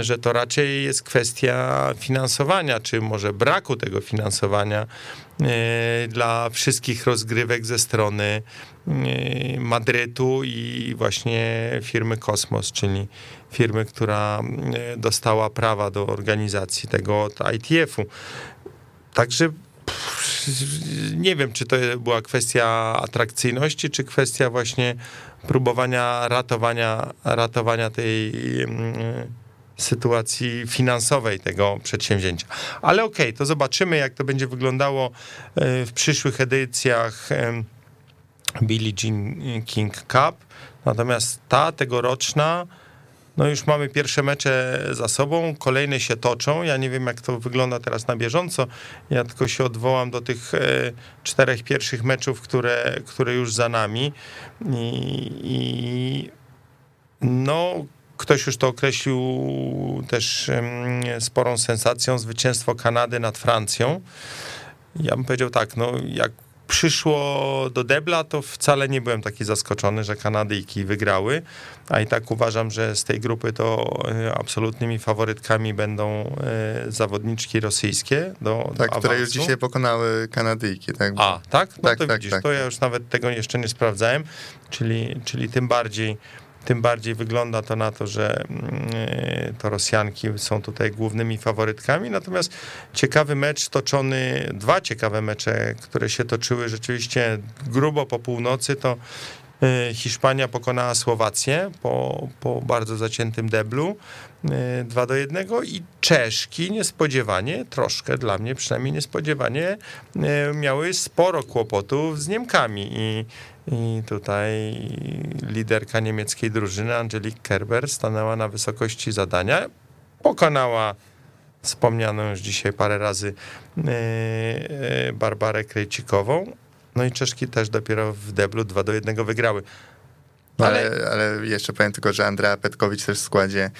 że to raczej jest kwestia finansowania, czy może braku tego finansowania dla wszystkich rozgrywek ze strony Madrytu i właśnie firmy Kosmos, czyli firmy, która dostała prawa do organizacji tego od ITF-u. Także nie wiem, czy to była kwestia atrakcyjności, czy kwestia właśnie próbowania ratowania tej sytuacji finansowej tego przedsięwzięcia. Ale okej, to zobaczymy, jak to będzie wyglądało w przyszłych edycjach Billie Jean King Cup. Natomiast ta tegoroczna, no już mamy pierwsze mecze za sobą, kolejne się toczą. Ja nie wiem, jak to wygląda teraz na bieżąco. Ja tylko się odwołam do tych 4 pierwszych meczów, które już za nami. I no ktoś już to określił też sporą sensacją, zwycięstwo Kanady nad Francją. Ja bym powiedział tak, no jak przyszło do debla, to wcale nie byłem taki zaskoczony, że Kanadyjki wygrały, a i tak uważam, że z tej grupy to absolutnymi faworytkami będą zawodniczki rosyjskie do awansu, które już dzisiaj pokonały Kanadyjki, tak? A, tak? No tak, to tak, widzisz, tak. To ja już nawet tego jeszcze nie sprawdzałem, czyli tym bardziej wygląda to na to, że to Rosjanki są tutaj głównymi faworytkami. Natomiast ciekawy mecz toczony, 2 ciekawe mecze, które się toczyły rzeczywiście grubo po północy, to Hiszpania pokonała Słowację po bardzo zaciętym deblu 2-1 i Czeszki niespodziewanie, troszkę dla mnie przynajmniej niespodziewanie, miały sporo kłopotów z Niemkami i tutaj liderka niemieckiej drużyny Angelique Kerber stanęła na wysokości zadania, pokonała wspomnianą już dzisiaj parę razy Barbarę Krejčíkovą, no i Czeszki też dopiero w deblu 2-1 wygrały. Ale jeszcze powiem tylko, że Andrea Petkowicz też w składzie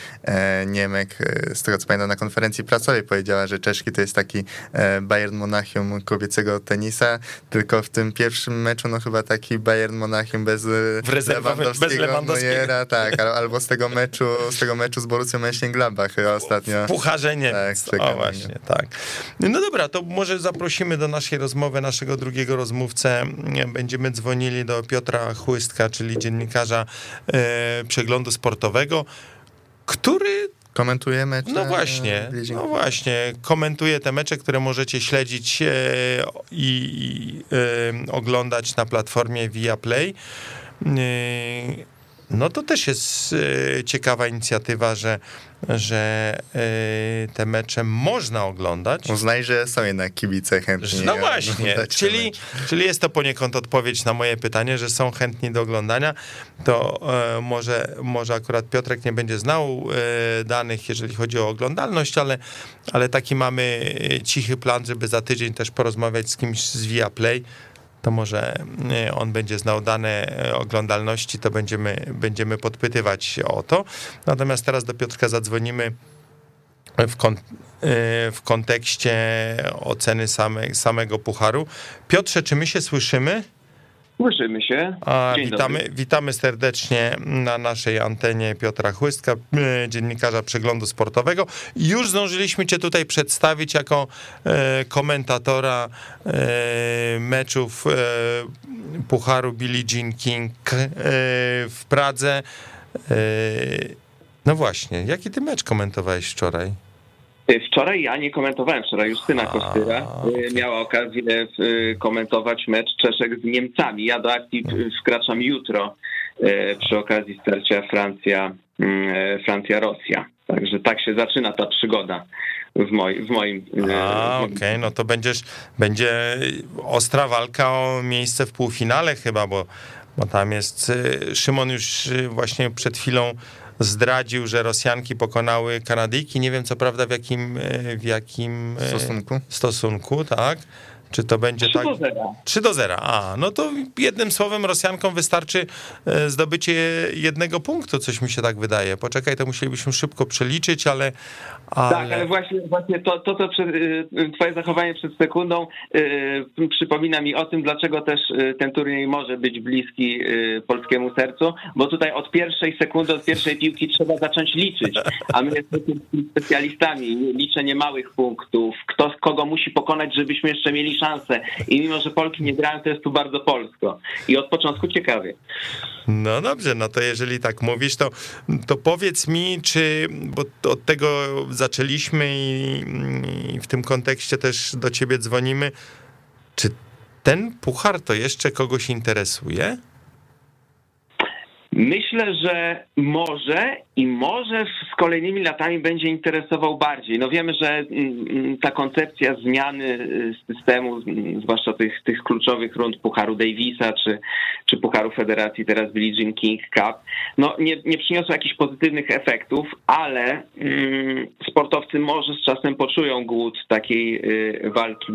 Niemek, z tego co pamiętam, na konferencji prasowej powiedziała, że Czeszki to jest taki Bayern Monachium kobiecego tenisa, tylko w tym pierwszym meczu no chyba taki Bayern Monachium bez Lewandowskiego. Tak, albo z tego meczu z Borussią Mönchengladbach ostatnio. W Pucharze Niemiec, tak, o właśnie, tak. No dobra, to może zaprosimy do naszej rozmowy naszego drugiego rozmówcę. Będziemy dzwonili do Piotra Chłystka, czyli dziennikarza Przeglądu Sportowego, który komentuje mecze. No właśnie, komentuje te mecze, które możecie śledzić i oglądać na platformie Viaplay. No to też jest ciekawa inicjatywa, że te mecze można oglądać. Uznaj, że są jednak kibice chętni. No właśnie, czyli jest to poniekąd odpowiedź na moje pytanie, że są chętni do oglądania. To może akurat Piotrek nie będzie znał danych, jeżeli chodzi o oglądalność, ale taki mamy cichy plan, żeby za tydzień też porozmawiać z kimś z Viaplay. To może on będzie znał dane oglądalności, to będziemy podpytywać o to. Natomiast teraz do Piotrka zadzwonimy w kontekście oceny samego pucharu. Piotrze, czy my się słyszymy? Słyszymy się. Witamy serdecznie na naszej antenie Piotra Chłystka, dziennikarza Przeglądu Sportowego. Już zdążyliśmy cię tutaj przedstawić jako komentatora meczów Pucharu Billie Jean King w Pradze. No właśnie, jaki ty mecz komentowałeś wczoraj? Wczoraj ja nie komentowałem, wczoraj Justyna Kostyra miała okazję komentować mecz Czeszek z Niemcami. Ja do akcji wkraczam jutro przy okazji starcia Francja-Rosja. Także tak się zaczyna ta przygoda w moim... Okej, no to będzie ostra walka o miejsce w półfinale chyba, bo tam jest... Szymon już właśnie przed chwilą zdradził, że Rosjanki pokonały Kanadyjki. Nie wiem co prawda w jakim stosunku, tak? Czy to będzie 3-0. A, no to jednym słowem Rosjankom wystarczy zdobycie jednego punktu, coś mi się tak wydaje. Poczekaj, to musielibyśmy szybko przeliczyć, ale... Tak, ale właśnie to twoje zachowanie przed sekundą przypomina mi o tym, dlaczego też ten turniej może być bliski polskiemu sercu, bo tutaj od pierwszej sekundy, od pierwszej piłki trzeba zacząć liczyć, a my jesteśmy specjalistami, liczenie małych punktów, kto kogo musi pokonać, żebyśmy jeszcze mieli szansę. I mimo że Polki nie grają, to jest tu bardzo polsko. I od początku ciekawie. No dobrze, no to jeżeli tak mówisz, to powiedz mi, czy, bo od tego zaczęliśmy i w tym kontekście też do ciebie dzwonimy, czy ten puchar to jeszcze kogoś interesuje? Myślę, że może z kolejnymi latami będzie interesował bardziej. No wiemy, że ta koncepcja zmiany systemu, zwłaszcza tych kluczowych rund Pucharu Davisa czy Pucharu Federacji, teraz Billie Jean King Cup, no nie przyniosła jakichś pozytywnych efektów, ale sportowcy może z czasem poczują głód takiej walki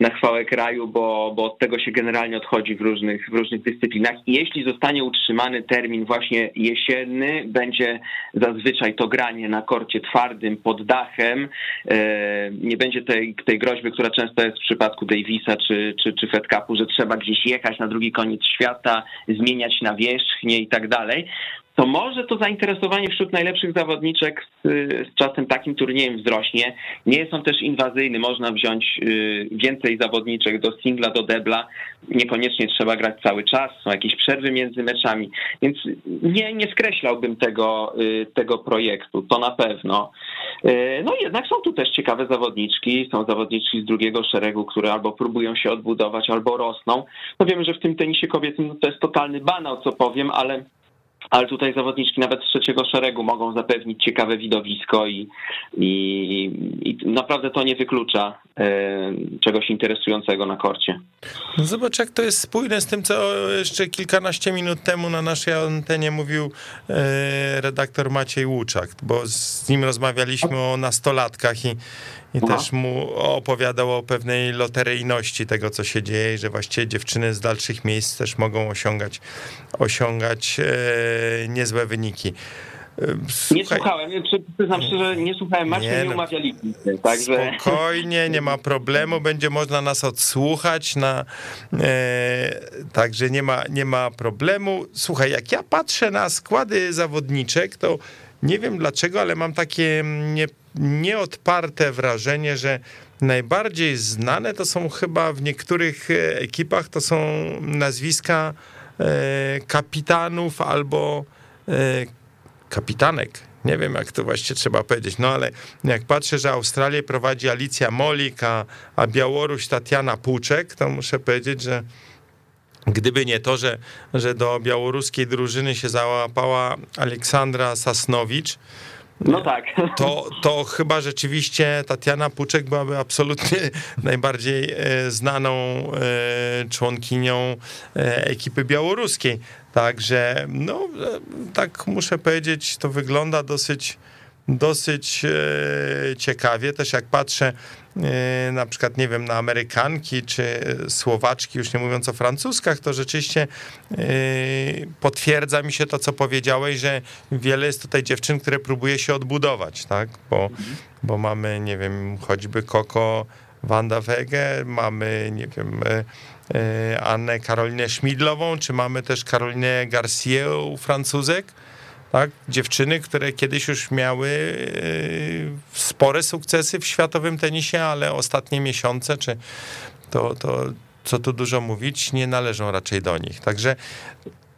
na chwałę kraju, bo od tego się generalnie odchodzi w różnych dyscyplinach. I jeśli zostanie utrzymany termin właśnie jesienny, będzie zazwyczaj to granie na korcie twardym, pod dachem. Nie będzie tej groźby, która często jest w przypadku Davisa czy Fed Cupu, że trzeba gdzieś jechać na drugi koniec świata, zmieniać nawierzchnię i tak dalej. To może to zainteresowanie wśród najlepszych zawodniczek z czasem takim turniejem wzrośnie. Nie jest on też inwazyjny, można wziąć więcej zawodniczek do singla, do debla. Niekoniecznie trzeba grać cały czas, są jakieś przerwy między meczami, więc nie skreślałbym tego projektu, to na pewno. No jednak są tu też ciekawe zawodniczki, są zawodniczki z drugiego szeregu, które albo próbują się odbudować, albo rosną. No wiemy, że w tym tenisie kobiecym to jest totalny banał, co powiem, ale tutaj zawodniczki nawet z trzeciego szeregu mogą zapewnić ciekawe widowisko i naprawdę to nie wyklucza czegoś interesującego na korcie. No zobacz, jak to jest spójne z tym, co jeszcze kilkanaście minut temu na naszej antenie mówił redaktor Maciej Łuczak, bo z nim rozmawialiśmy o nastolatkach i też mu opowiadał o pewnej loteryjności tego, co się dzieje, i że właściwie dziewczyny z dalszych miejsc też mogą osiągać niezłe wyniki. Słuchaj, nie słuchałem, przyznam szczerze, że nie słuchałem, Maciej nie umawialiśmy. Także... Spokojnie, nie ma problemu, będzie można nas odsłuchać, także nie ma problemu. Słuchaj, jak ja patrzę na składy zawodniczek, to nie wiem dlaczego, ale mam takie nieodparte wrażenie, że najbardziej znane to są chyba w niektórych ekipach, to są nazwiska kapitanów albo kapitanek. Nie wiem, jak to właściwie trzeba powiedzieć, no ale jak patrzę, że Australię prowadzi Alicja Molik, a Białoruś Tatsiana Putchek, to muszę powiedzieć, że Gdyby nie to, że do białoruskiej drużyny się załapała Aleksandra Sasnowicz, no tak, to chyba rzeczywiście Tatsiana Putchek byłaby absolutnie najbardziej znaną członkinią ekipy białoruskiej. Także no, tak muszę powiedzieć, to wygląda dosyć ciekawie. Też jak patrzę na przykład, nie wiem, na Amerykanki czy Słowaczki, już nie mówiąc o Francuskach, to rzeczywiście potwierdza mi się to, co powiedziałeś, że wiele jest tutaj dziewczyn, które próbuje się odbudować, tak? Bo mamy, nie wiem, choćby Coco Vandeweghe, mamy, nie wiem, Annę Karolinę Szmidlową, czy mamy też Karolinę Garcia u Francuzek. Tak, dziewczyny, które kiedyś już miały spore sukcesy w światowym tenisie, ale ostatnie miesiące, czy to co tu dużo mówić, nie należą raczej do nich. Także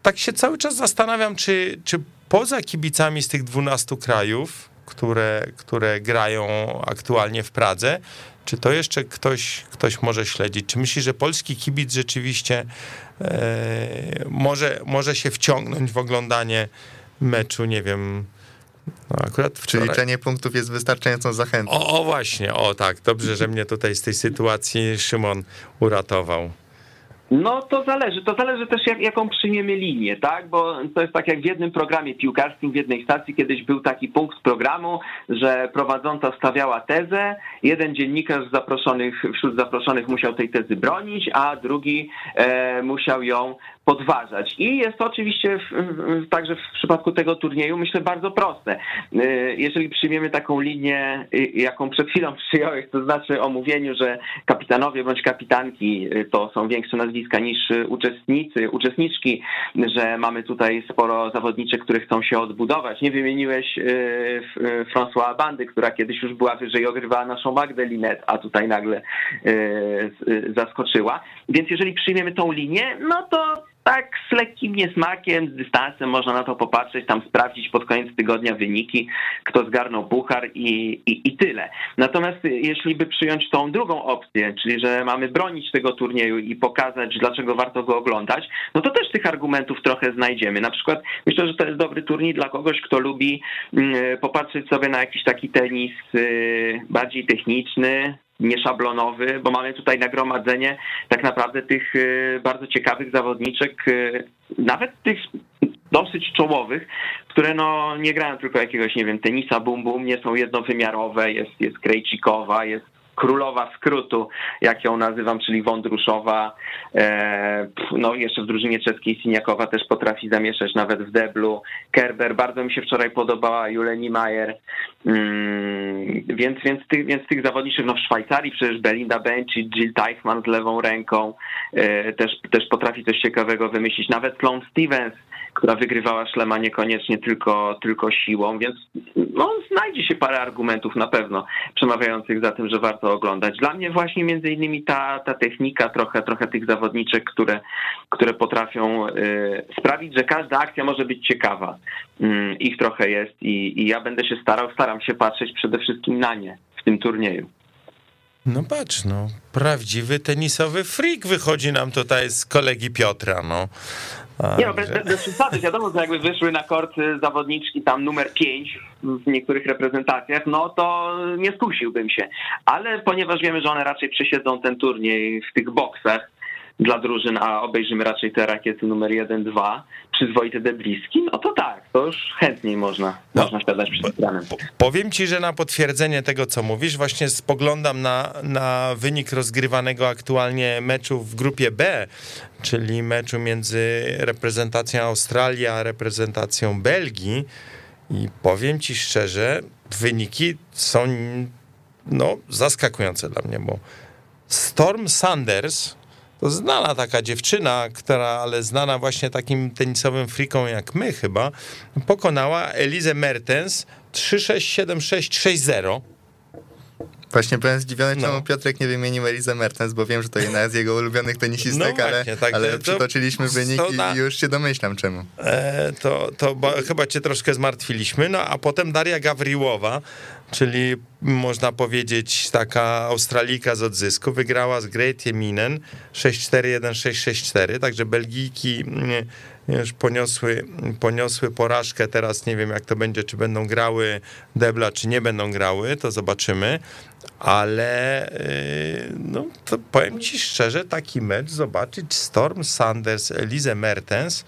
tak się cały czas zastanawiam, czy poza kibicami z tych 12 krajów, które grają aktualnie w Pradze, czy to jeszcze ktoś może śledzić? Czy myśli, że polski kibic rzeczywiście może się wciągnąć w oglądanie meczu, nie wiem, no akurat wczoraj. Czy liczenie punktów jest wystarczającą zachętą? O właśnie, o tak, dobrze, że mnie tutaj z tej sytuacji Szymon uratował. No to zależy też jaką przyjmiemy linię, tak, bo to jest tak jak w jednym programie piłkarskim, w jednej stacji kiedyś był taki punkt programu, że prowadząca stawiała tezę, jeden dziennikarz wśród zaproszonych musiał tej tezy bronić, a drugi musiał ją podważać. I jest to oczywiście także w przypadku tego turnieju, myślę, bardzo proste. Jeżeli przyjmiemy taką linię, jaką przed chwilą przyjąłeś, to znaczy o mówieniu, że kapitanowie bądź kapitanki to są większe nazwiska niż uczestniczki, że mamy tutaj sporo zawodniczek, które chcą się odbudować. Nie wymieniłeś François Bandy, która kiedyś już była wyżej, ogrywała naszą Magdę Linet, a tutaj nagle zaskoczyła. Więc jeżeli przyjmiemy tą linię, no to tak z lekkim niesmakiem, z dystansem można na to popatrzeć, tam sprawdzić pod koniec tygodnia wyniki, kto zgarnął puchar i tyle. Natomiast jeśli by przyjąć tą drugą opcję, czyli że mamy bronić tego turnieju i pokazać, dlaczego warto go oglądać, no to też tych argumentów trochę znajdziemy. Na przykład myślę, że to jest dobry turniej dla kogoś, kto lubi popatrzeć sobie na jakiś taki tenis bardziej techniczny, nieszablonowy, bo mamy tutaj nagromadzenie tak naprawdę tych bardzo ciekawych zawodniczek, nawet tych dosyć czołowych, które no nie grają tylko jakiegoś, nie wiem, tenisa bum bum, nie są jednowymiarowe, jest Krejčíková, jest królowa skrótu, jak ją nazywam, czyli Wądruszowa, no jeszcze w drużynie czeskiej Siniakowa też potrafi zamieszać nawet w deblu, Kerber, bardzo mi się wczoraj podobała Juleni Mayer, więc tych zawodniczych, no w Szwajcarii przecież Belinda Bencic, Jill Teichmann z lewą ręką, też potrafi coś ciekawego wymyślić, nawet Sloane Stephens, która wygrywała szlema niekoniecznie tylko siłą, więc no, znajdzie się parę argumentów na pewno przemawiających za tym, że warto oglądać. Dla mnie właśnie między innymi ta technika, trochę tych zawodniczek, które potrafią sprawić, że każda akcja może być ciekawa. Ich trochę jest i ja będę się staram się patrzeć przede wszystkim na nie w tym turnieju. No patrz, no prawdziwy tenisowy freak wychodzi nam tutaj z kolegi Piotra, no. Nie, no bez przesady, wiadomo, że jakby wyszły na kort zawodniczki tam numer 5 w niektórych reprezentacjach, no to nie skusiłbym się, ale ponieważ wiemy, że one raczej przesiedzą ten turniej w tych boksach dla drużyn, a obejrzymy raczej te rakiety numer 1, 2, przyzwoite debliski, no to tak, to już chętniej można siadać przed ekranem. Powiem ci, że na potwierdzenie tego, co mówisz, właśnie spoglądam na wynik rozgrywanego aktualnie meczu w grupie B, czyli meczu między reprezentacją Australii a reprezentacją Belgii i powiem ci szczerze, wyniki są no zaskakujące dla mnie, bo Storm Sanders, to znana taka dziewczyna, ale znana właśnie takim tenisowym friką jak my chyba, pokonała Elise Mertens 3-6, 7-6, 6-0. Właśnie byłem zdziwiony, czemu Piotrek nie wymienił Elise Mertens, bo wiem, że to jedna z jego ulubionych tenisistek, ale przytoczyliśmy wyniki i już się domyślam czemu. Chyba cię troszkę zmartwiliśmy, a potem Daria Gawriłowa, czyli można powiedzieć taka Australika z odzysku, wygrała z Grete Minen 6-4, 1-6, 6-4, także Belgijki już poniosły porażkę. Teraz nie wiem, jak to będzie, czy będą grały debla, czy nie będą grały, to zobaczymy, ale to powiem ci szczerze, taki mecz zobaczyć Storm Sanders, Elise Mertens,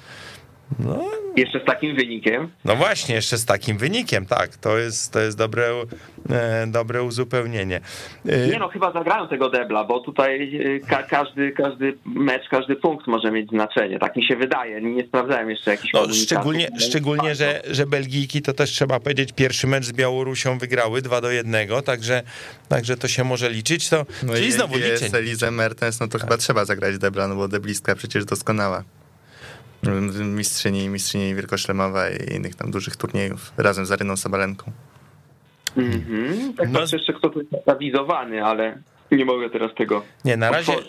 jeszcze z takim wynikiem. No właśnie, jeszcze z takim wynikiem, tak. To jest dobre uzupełnienie. Chyba zagrają tego debla, bo tutaj każdy mecz, każdy punkt może mieć znaczenie. Tak mi się wydaje. Nie sprawdzałem jeszcze jakichś komunikatów. Szczególnie że Belgijki, to też trzeba powiedzieć, pierwszy mecz z Białorusią wygrały 2-1, także to się może liczyć. Czyli znowu liczenie. Elise Mertens, to chyba trzeba zagrać debla, bo deblistka przecież doskonała. Mistrzyni wielkoszlemowa i innych tam dużych turniejów razem z Aryną Sabalenką. Tak, jeszcze kto tu jest zawizowany, ale nie mogę teraz tego. Nie,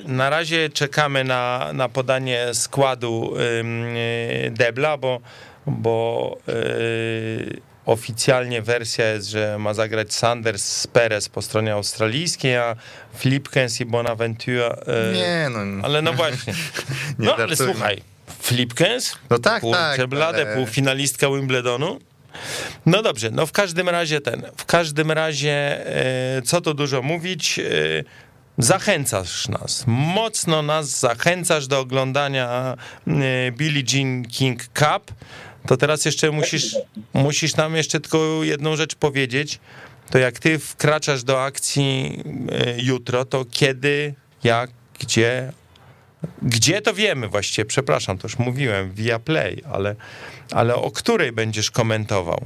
na razie czekamy na podanie składu debla, bo oficjalnie wersja jest, że ma zagrać Sanders z Perez po stronie australijskiej, a Flipkens i Bonaventura. Ale właśnie. Ale słuchaj. Flipkens? Bladę, półfinalistka Wimbledonu. No dobrze, w każdym razie co to dużo mówić, zachęcasz nas, mocno nas zachęcasz do oglądania Billie Jean King Cup. To teraz jeszcze musisz nam jeszcze tylko jedną rzecz powiedzieć, to jak ty wkraczasz do akcji jutro, to kiedy, jak, gdzie to wiemy właściwie, przepraszam, to już mówiłem, Viaplay, ale o której będziesz komentował?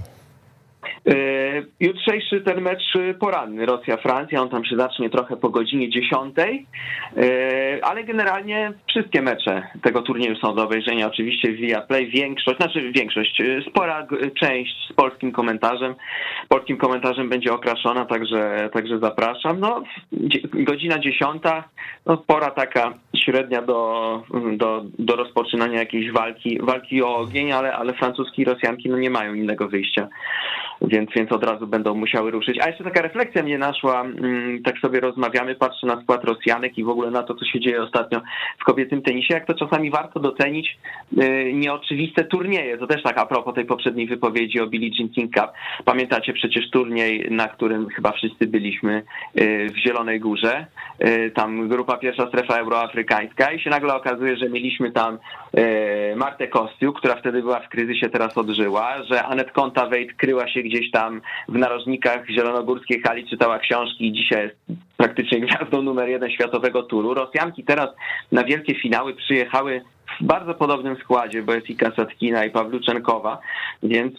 Jutrzejszy ten mecz poranny, Rosja-Francja, on tam się zacznie trochę po godzinie 10:00, ale generalnie wszystkie mecze tego turnieju są do obejrzenia oczywiście w Viaplay, większość, spora część z polskim komentarzem będzie okraszona, także zapraszam. Godzina 10:00, pora taka średnia do rozpoczynania jakiejś walki o ogień, ale Francuski i Rosjanki nie mają innego wyjścia, więc od razu będą musiały ruszyć. A jeszcze taka refleksja mnie naszła, tak sobie rozmawiamy, patrzę na skład Rosjanek i w ogóle na to, co się dzieje ostatnio w kobiecym tenisie, jak to czasami warto docenić nieoczywiste turnieje. To też tak a propos tej poprzedniej wypowiedzi o Billie Jean King Cup. Pamiętacie przecież turniej, na którym chyba wszyscy byliśmy w Zielonej Górze, tam grupa pierwsza, strefa euroafrykańska, i się nagle okazuje, że mieliśmy tam Martę Kostyuk, która wtedy była w kryzysie, teraz odżyła, że Anett Kontaveit kryła się gdzieś tam w narożnikach zielonogórskiej hali, czytała książki i dzisiaj jest praktycznie gwiazdą numer 1 światowego turu. Rosjanki teraz na wielkie finały przyjechały w bardzo podobnym składzie, bo jest Ika Satkina i Pawluczenkowa, więc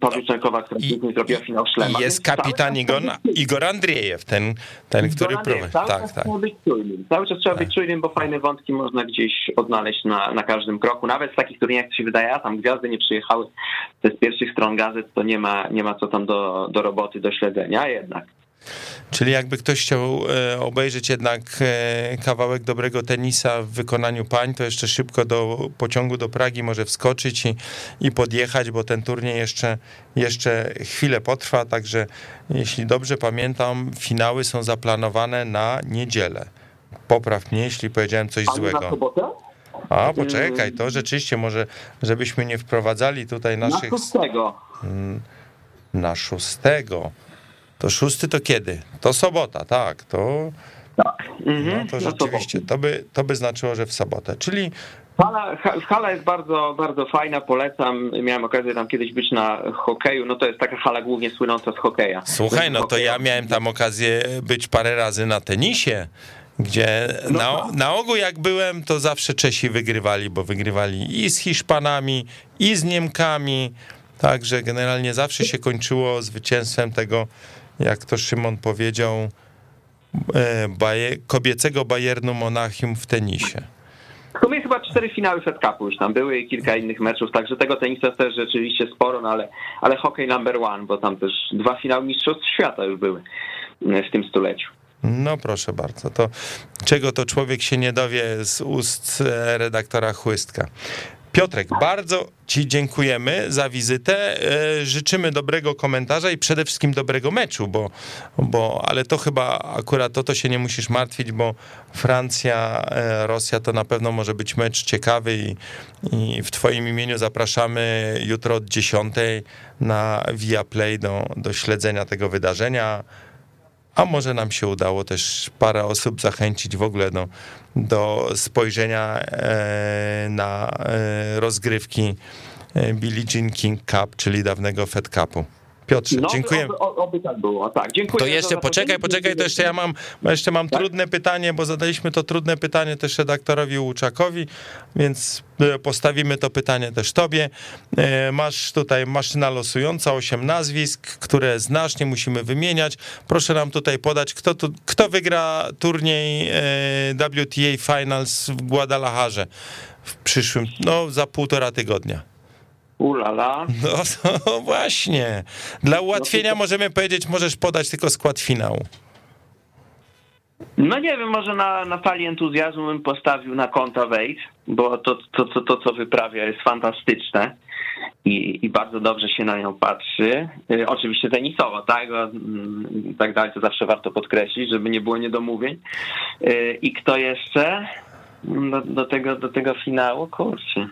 Pawluczenkowa, która zrobiła finał szlema. Jest kapitan Igor Andriejew, ten który prowadzi. Cały czas trzeba być czujnym, bo fajne wątki można gdzieś odnaleźć na każdym kroku. Nawet z takich turniejów, jak to się wydaje, a tam gwiazdy nie przyjechały z pierwszych stron gazet, to nie ma co tam do roboty, do śledzenia jednak. Czyli jakby ktoś chciał obejrzeć jednak kawałek dobrego tenisa w wykonaniu pań, to jeszcze szybko do pociągu do Pragi może wskoczyć i podjechać, bo ten turniej jeszcze chwilę potrwa, także jeśli dobrze pamiętam, finały są zaplanowane na niedzielę. Popraw mnie, jeśli powiedziałem coś złego. A poczekaj, to rzeczywiście może, żebyśmy nie wprowadzali tutaj naszych... Na 6. To 6 to kiedy? To sobota, tak. To rzeczywiście, to by znaczyło, że w sobotę, czyli... Hala jest bardzo, bardzo fajna, polecam. Miałem okazję tam kiedyś być na hokeju, to jest taka hala głównie słynąca z hokeja. Słuchaj, to ja miałem tam okazję być parę razy na tenisie, gdzie na ogół jak byłem, to zawsze Czesi wygrywali, bo wygrywali i z Hiszpanami, i z Niemkami, także generalnie zawsze się kończyło zwycięstwem tego, jak to Szymon powiedział, kobiecego Bayernu Monachium w tenisie. To mnie chyba 4 finały Fed Cupu już tam były i kilka innych meczów, także tego tenisa też rzeczywiście sporo, ale hokej number one, bo tam też 2 finały Mistrzostw Świata już były. w tym stuleciu. No proszę bardzo, to czego to człowiek się nie dowie z ust redaktora Chłystka. Piotrek, bardzo ci dziękujemy za wizytę, życzymy dobrego komentarza i przede wszystkim dobrego meczu, bo ale to chyba akurat o to się nie musisz martwić, bo Francja, Rosja to na pewno może być mecz ciekawy i w twoim imieniu zapraszamy jutro od 10:00 na Viaplay do śledzenia tego wydarzenia. A może nam się udało też parę osób zachęcić w ogóle do spojrzenia na rozgrywki Billie Jean King Cup, czyli dawnego Fed Cupu. Piotrze, no, dziękuję. Oby tak było, tak. Dziękuję. To jeszcze poczekaj, to jeszcze mam tak? Trudne pytanie, bo zadaliśmy to trudne pytanie też redaktorowi Łuczakowi, więc postawimy to pytanie też tobie. Masz tutaj maszyna losująca 8 nazwisk, które znasz, nie musimy wymieniać. Proszę nam tutaj podać, kto wygra turniej WTA Finals w Guadalajarze w przyszłym, za 1,5 tygodnia. Ulala. No właśnie. Dla ułatwienia możemy powiedzieć, możesz podać tylko skład finału. No nie wiem, może na fali entuzjazmu bym postawił na Kontaveit, bo to co wyprawia jest fantastyczne i bardzo dobrze się na nią patrzy. Oczywiście tenisowo, tak? I tak dalej, to zawsze warto podkreślić, żeby nie było niedomówień. I kto jeszcze do tego finału? Kurczę.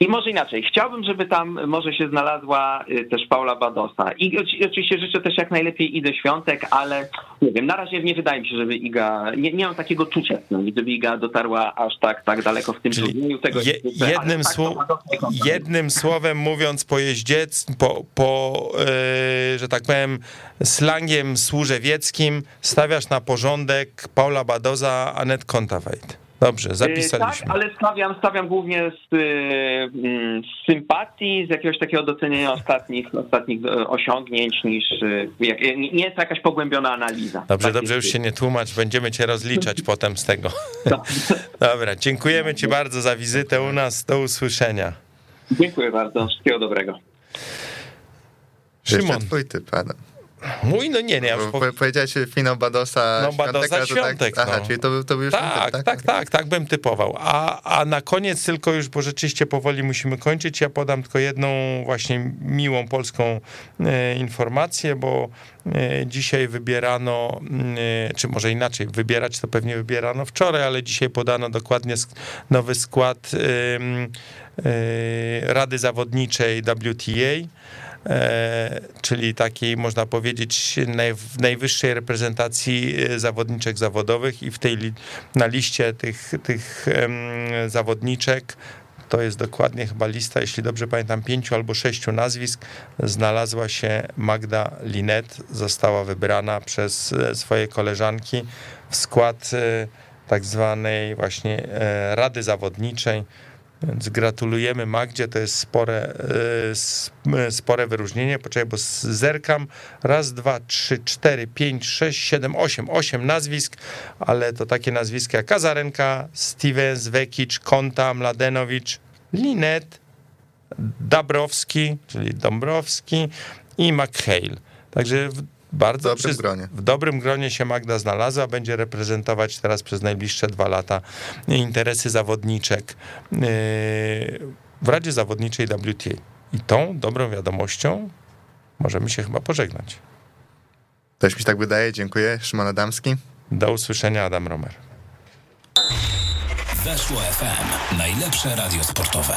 I może inaczej, chciałbym, żeby tam może się znalazła też Paula Badosa i oczywiście życzę też jak najlepiej Idze Świątek, ale nie wiem, na razie nie wydaje mi się, żeby Iga, nie mam takiego czucia, żeby Iga dotarła aż tak daleko w tym turnieju. Jednym słowem mówiąc po jeździec, że tak powiem slangiem służewieckim, stawiasz na porządek Paula Badosa, Anett Kontaveit. Dobrze, zapisaliśmy. Tak, ale stawiam głównie z sympatii, z jakiegoś takiego docenienia ostatnich osiągnięć, nie jest to jakaś pogłębiona analiza. Dobrze, już się nie tłumacz, będziemy cię rozliczać potem z tego. Dobra, dziękujemy ci bardzo za wizytę u nas, do usłyszenia. Dziękuję bardzo, wszystkiego dobrego. Szymon. Twój typ, Adam. Mój, nie. Powiedziałeś finał Badosa, Świątek. Tak, aha, czyli to był już tak, typ, tak bym typował. A na koniec tylko już, bo rzeczywiście powoli musimy kończyć, ja podam tylko jedną właśnie miłą polską informację, bo dzisiaj wybierano, czy może inaczej, wybierać to pewnie wybierano wczoraj, ale dzisiaj podano dokładnie nowy skład Rady Zawodniczej WTA, czyli takiej, można powiedzieć, najwyższej reprezentacji zawodniczek zawodowych, i w tej na liście tych zawodniczek, to jest dokładnie chyba lista, jeśli dobrze pamiętam, 5 albo 6 nazwisk, znalazła się Magda Linet, została wybrana przez swoje koleżanki w skład tak zwanej właśnie Rady Zawodniczej. Więc gratulujemy Magdzie, to jest spore wyróżnienie. Poczekaj, bo zerkam. 1, 2, 3, 4, 5, 6, 7, 8. 8 nazwisk, ale to takie nazwiska jak Kazarenka, Stevens, Vekic, Konta, Mladenowicz, Linet, Dabrowski, czyli Dąbrowski i McHale. Także w dobrym gronie się Magda znalazła, będzie reprezentować teraz przez najbliższe 2 lata interesy zawodniczek w Radzie Zawodniczej WTA. I tą dobrą wiadomością możemy się chyba pożegnać. Też mi się tak wydaje, dziękuję. Szymon Adamski. Do usłyszenia, Adam Romer. Weszło FM, najlepsze radio sportowe.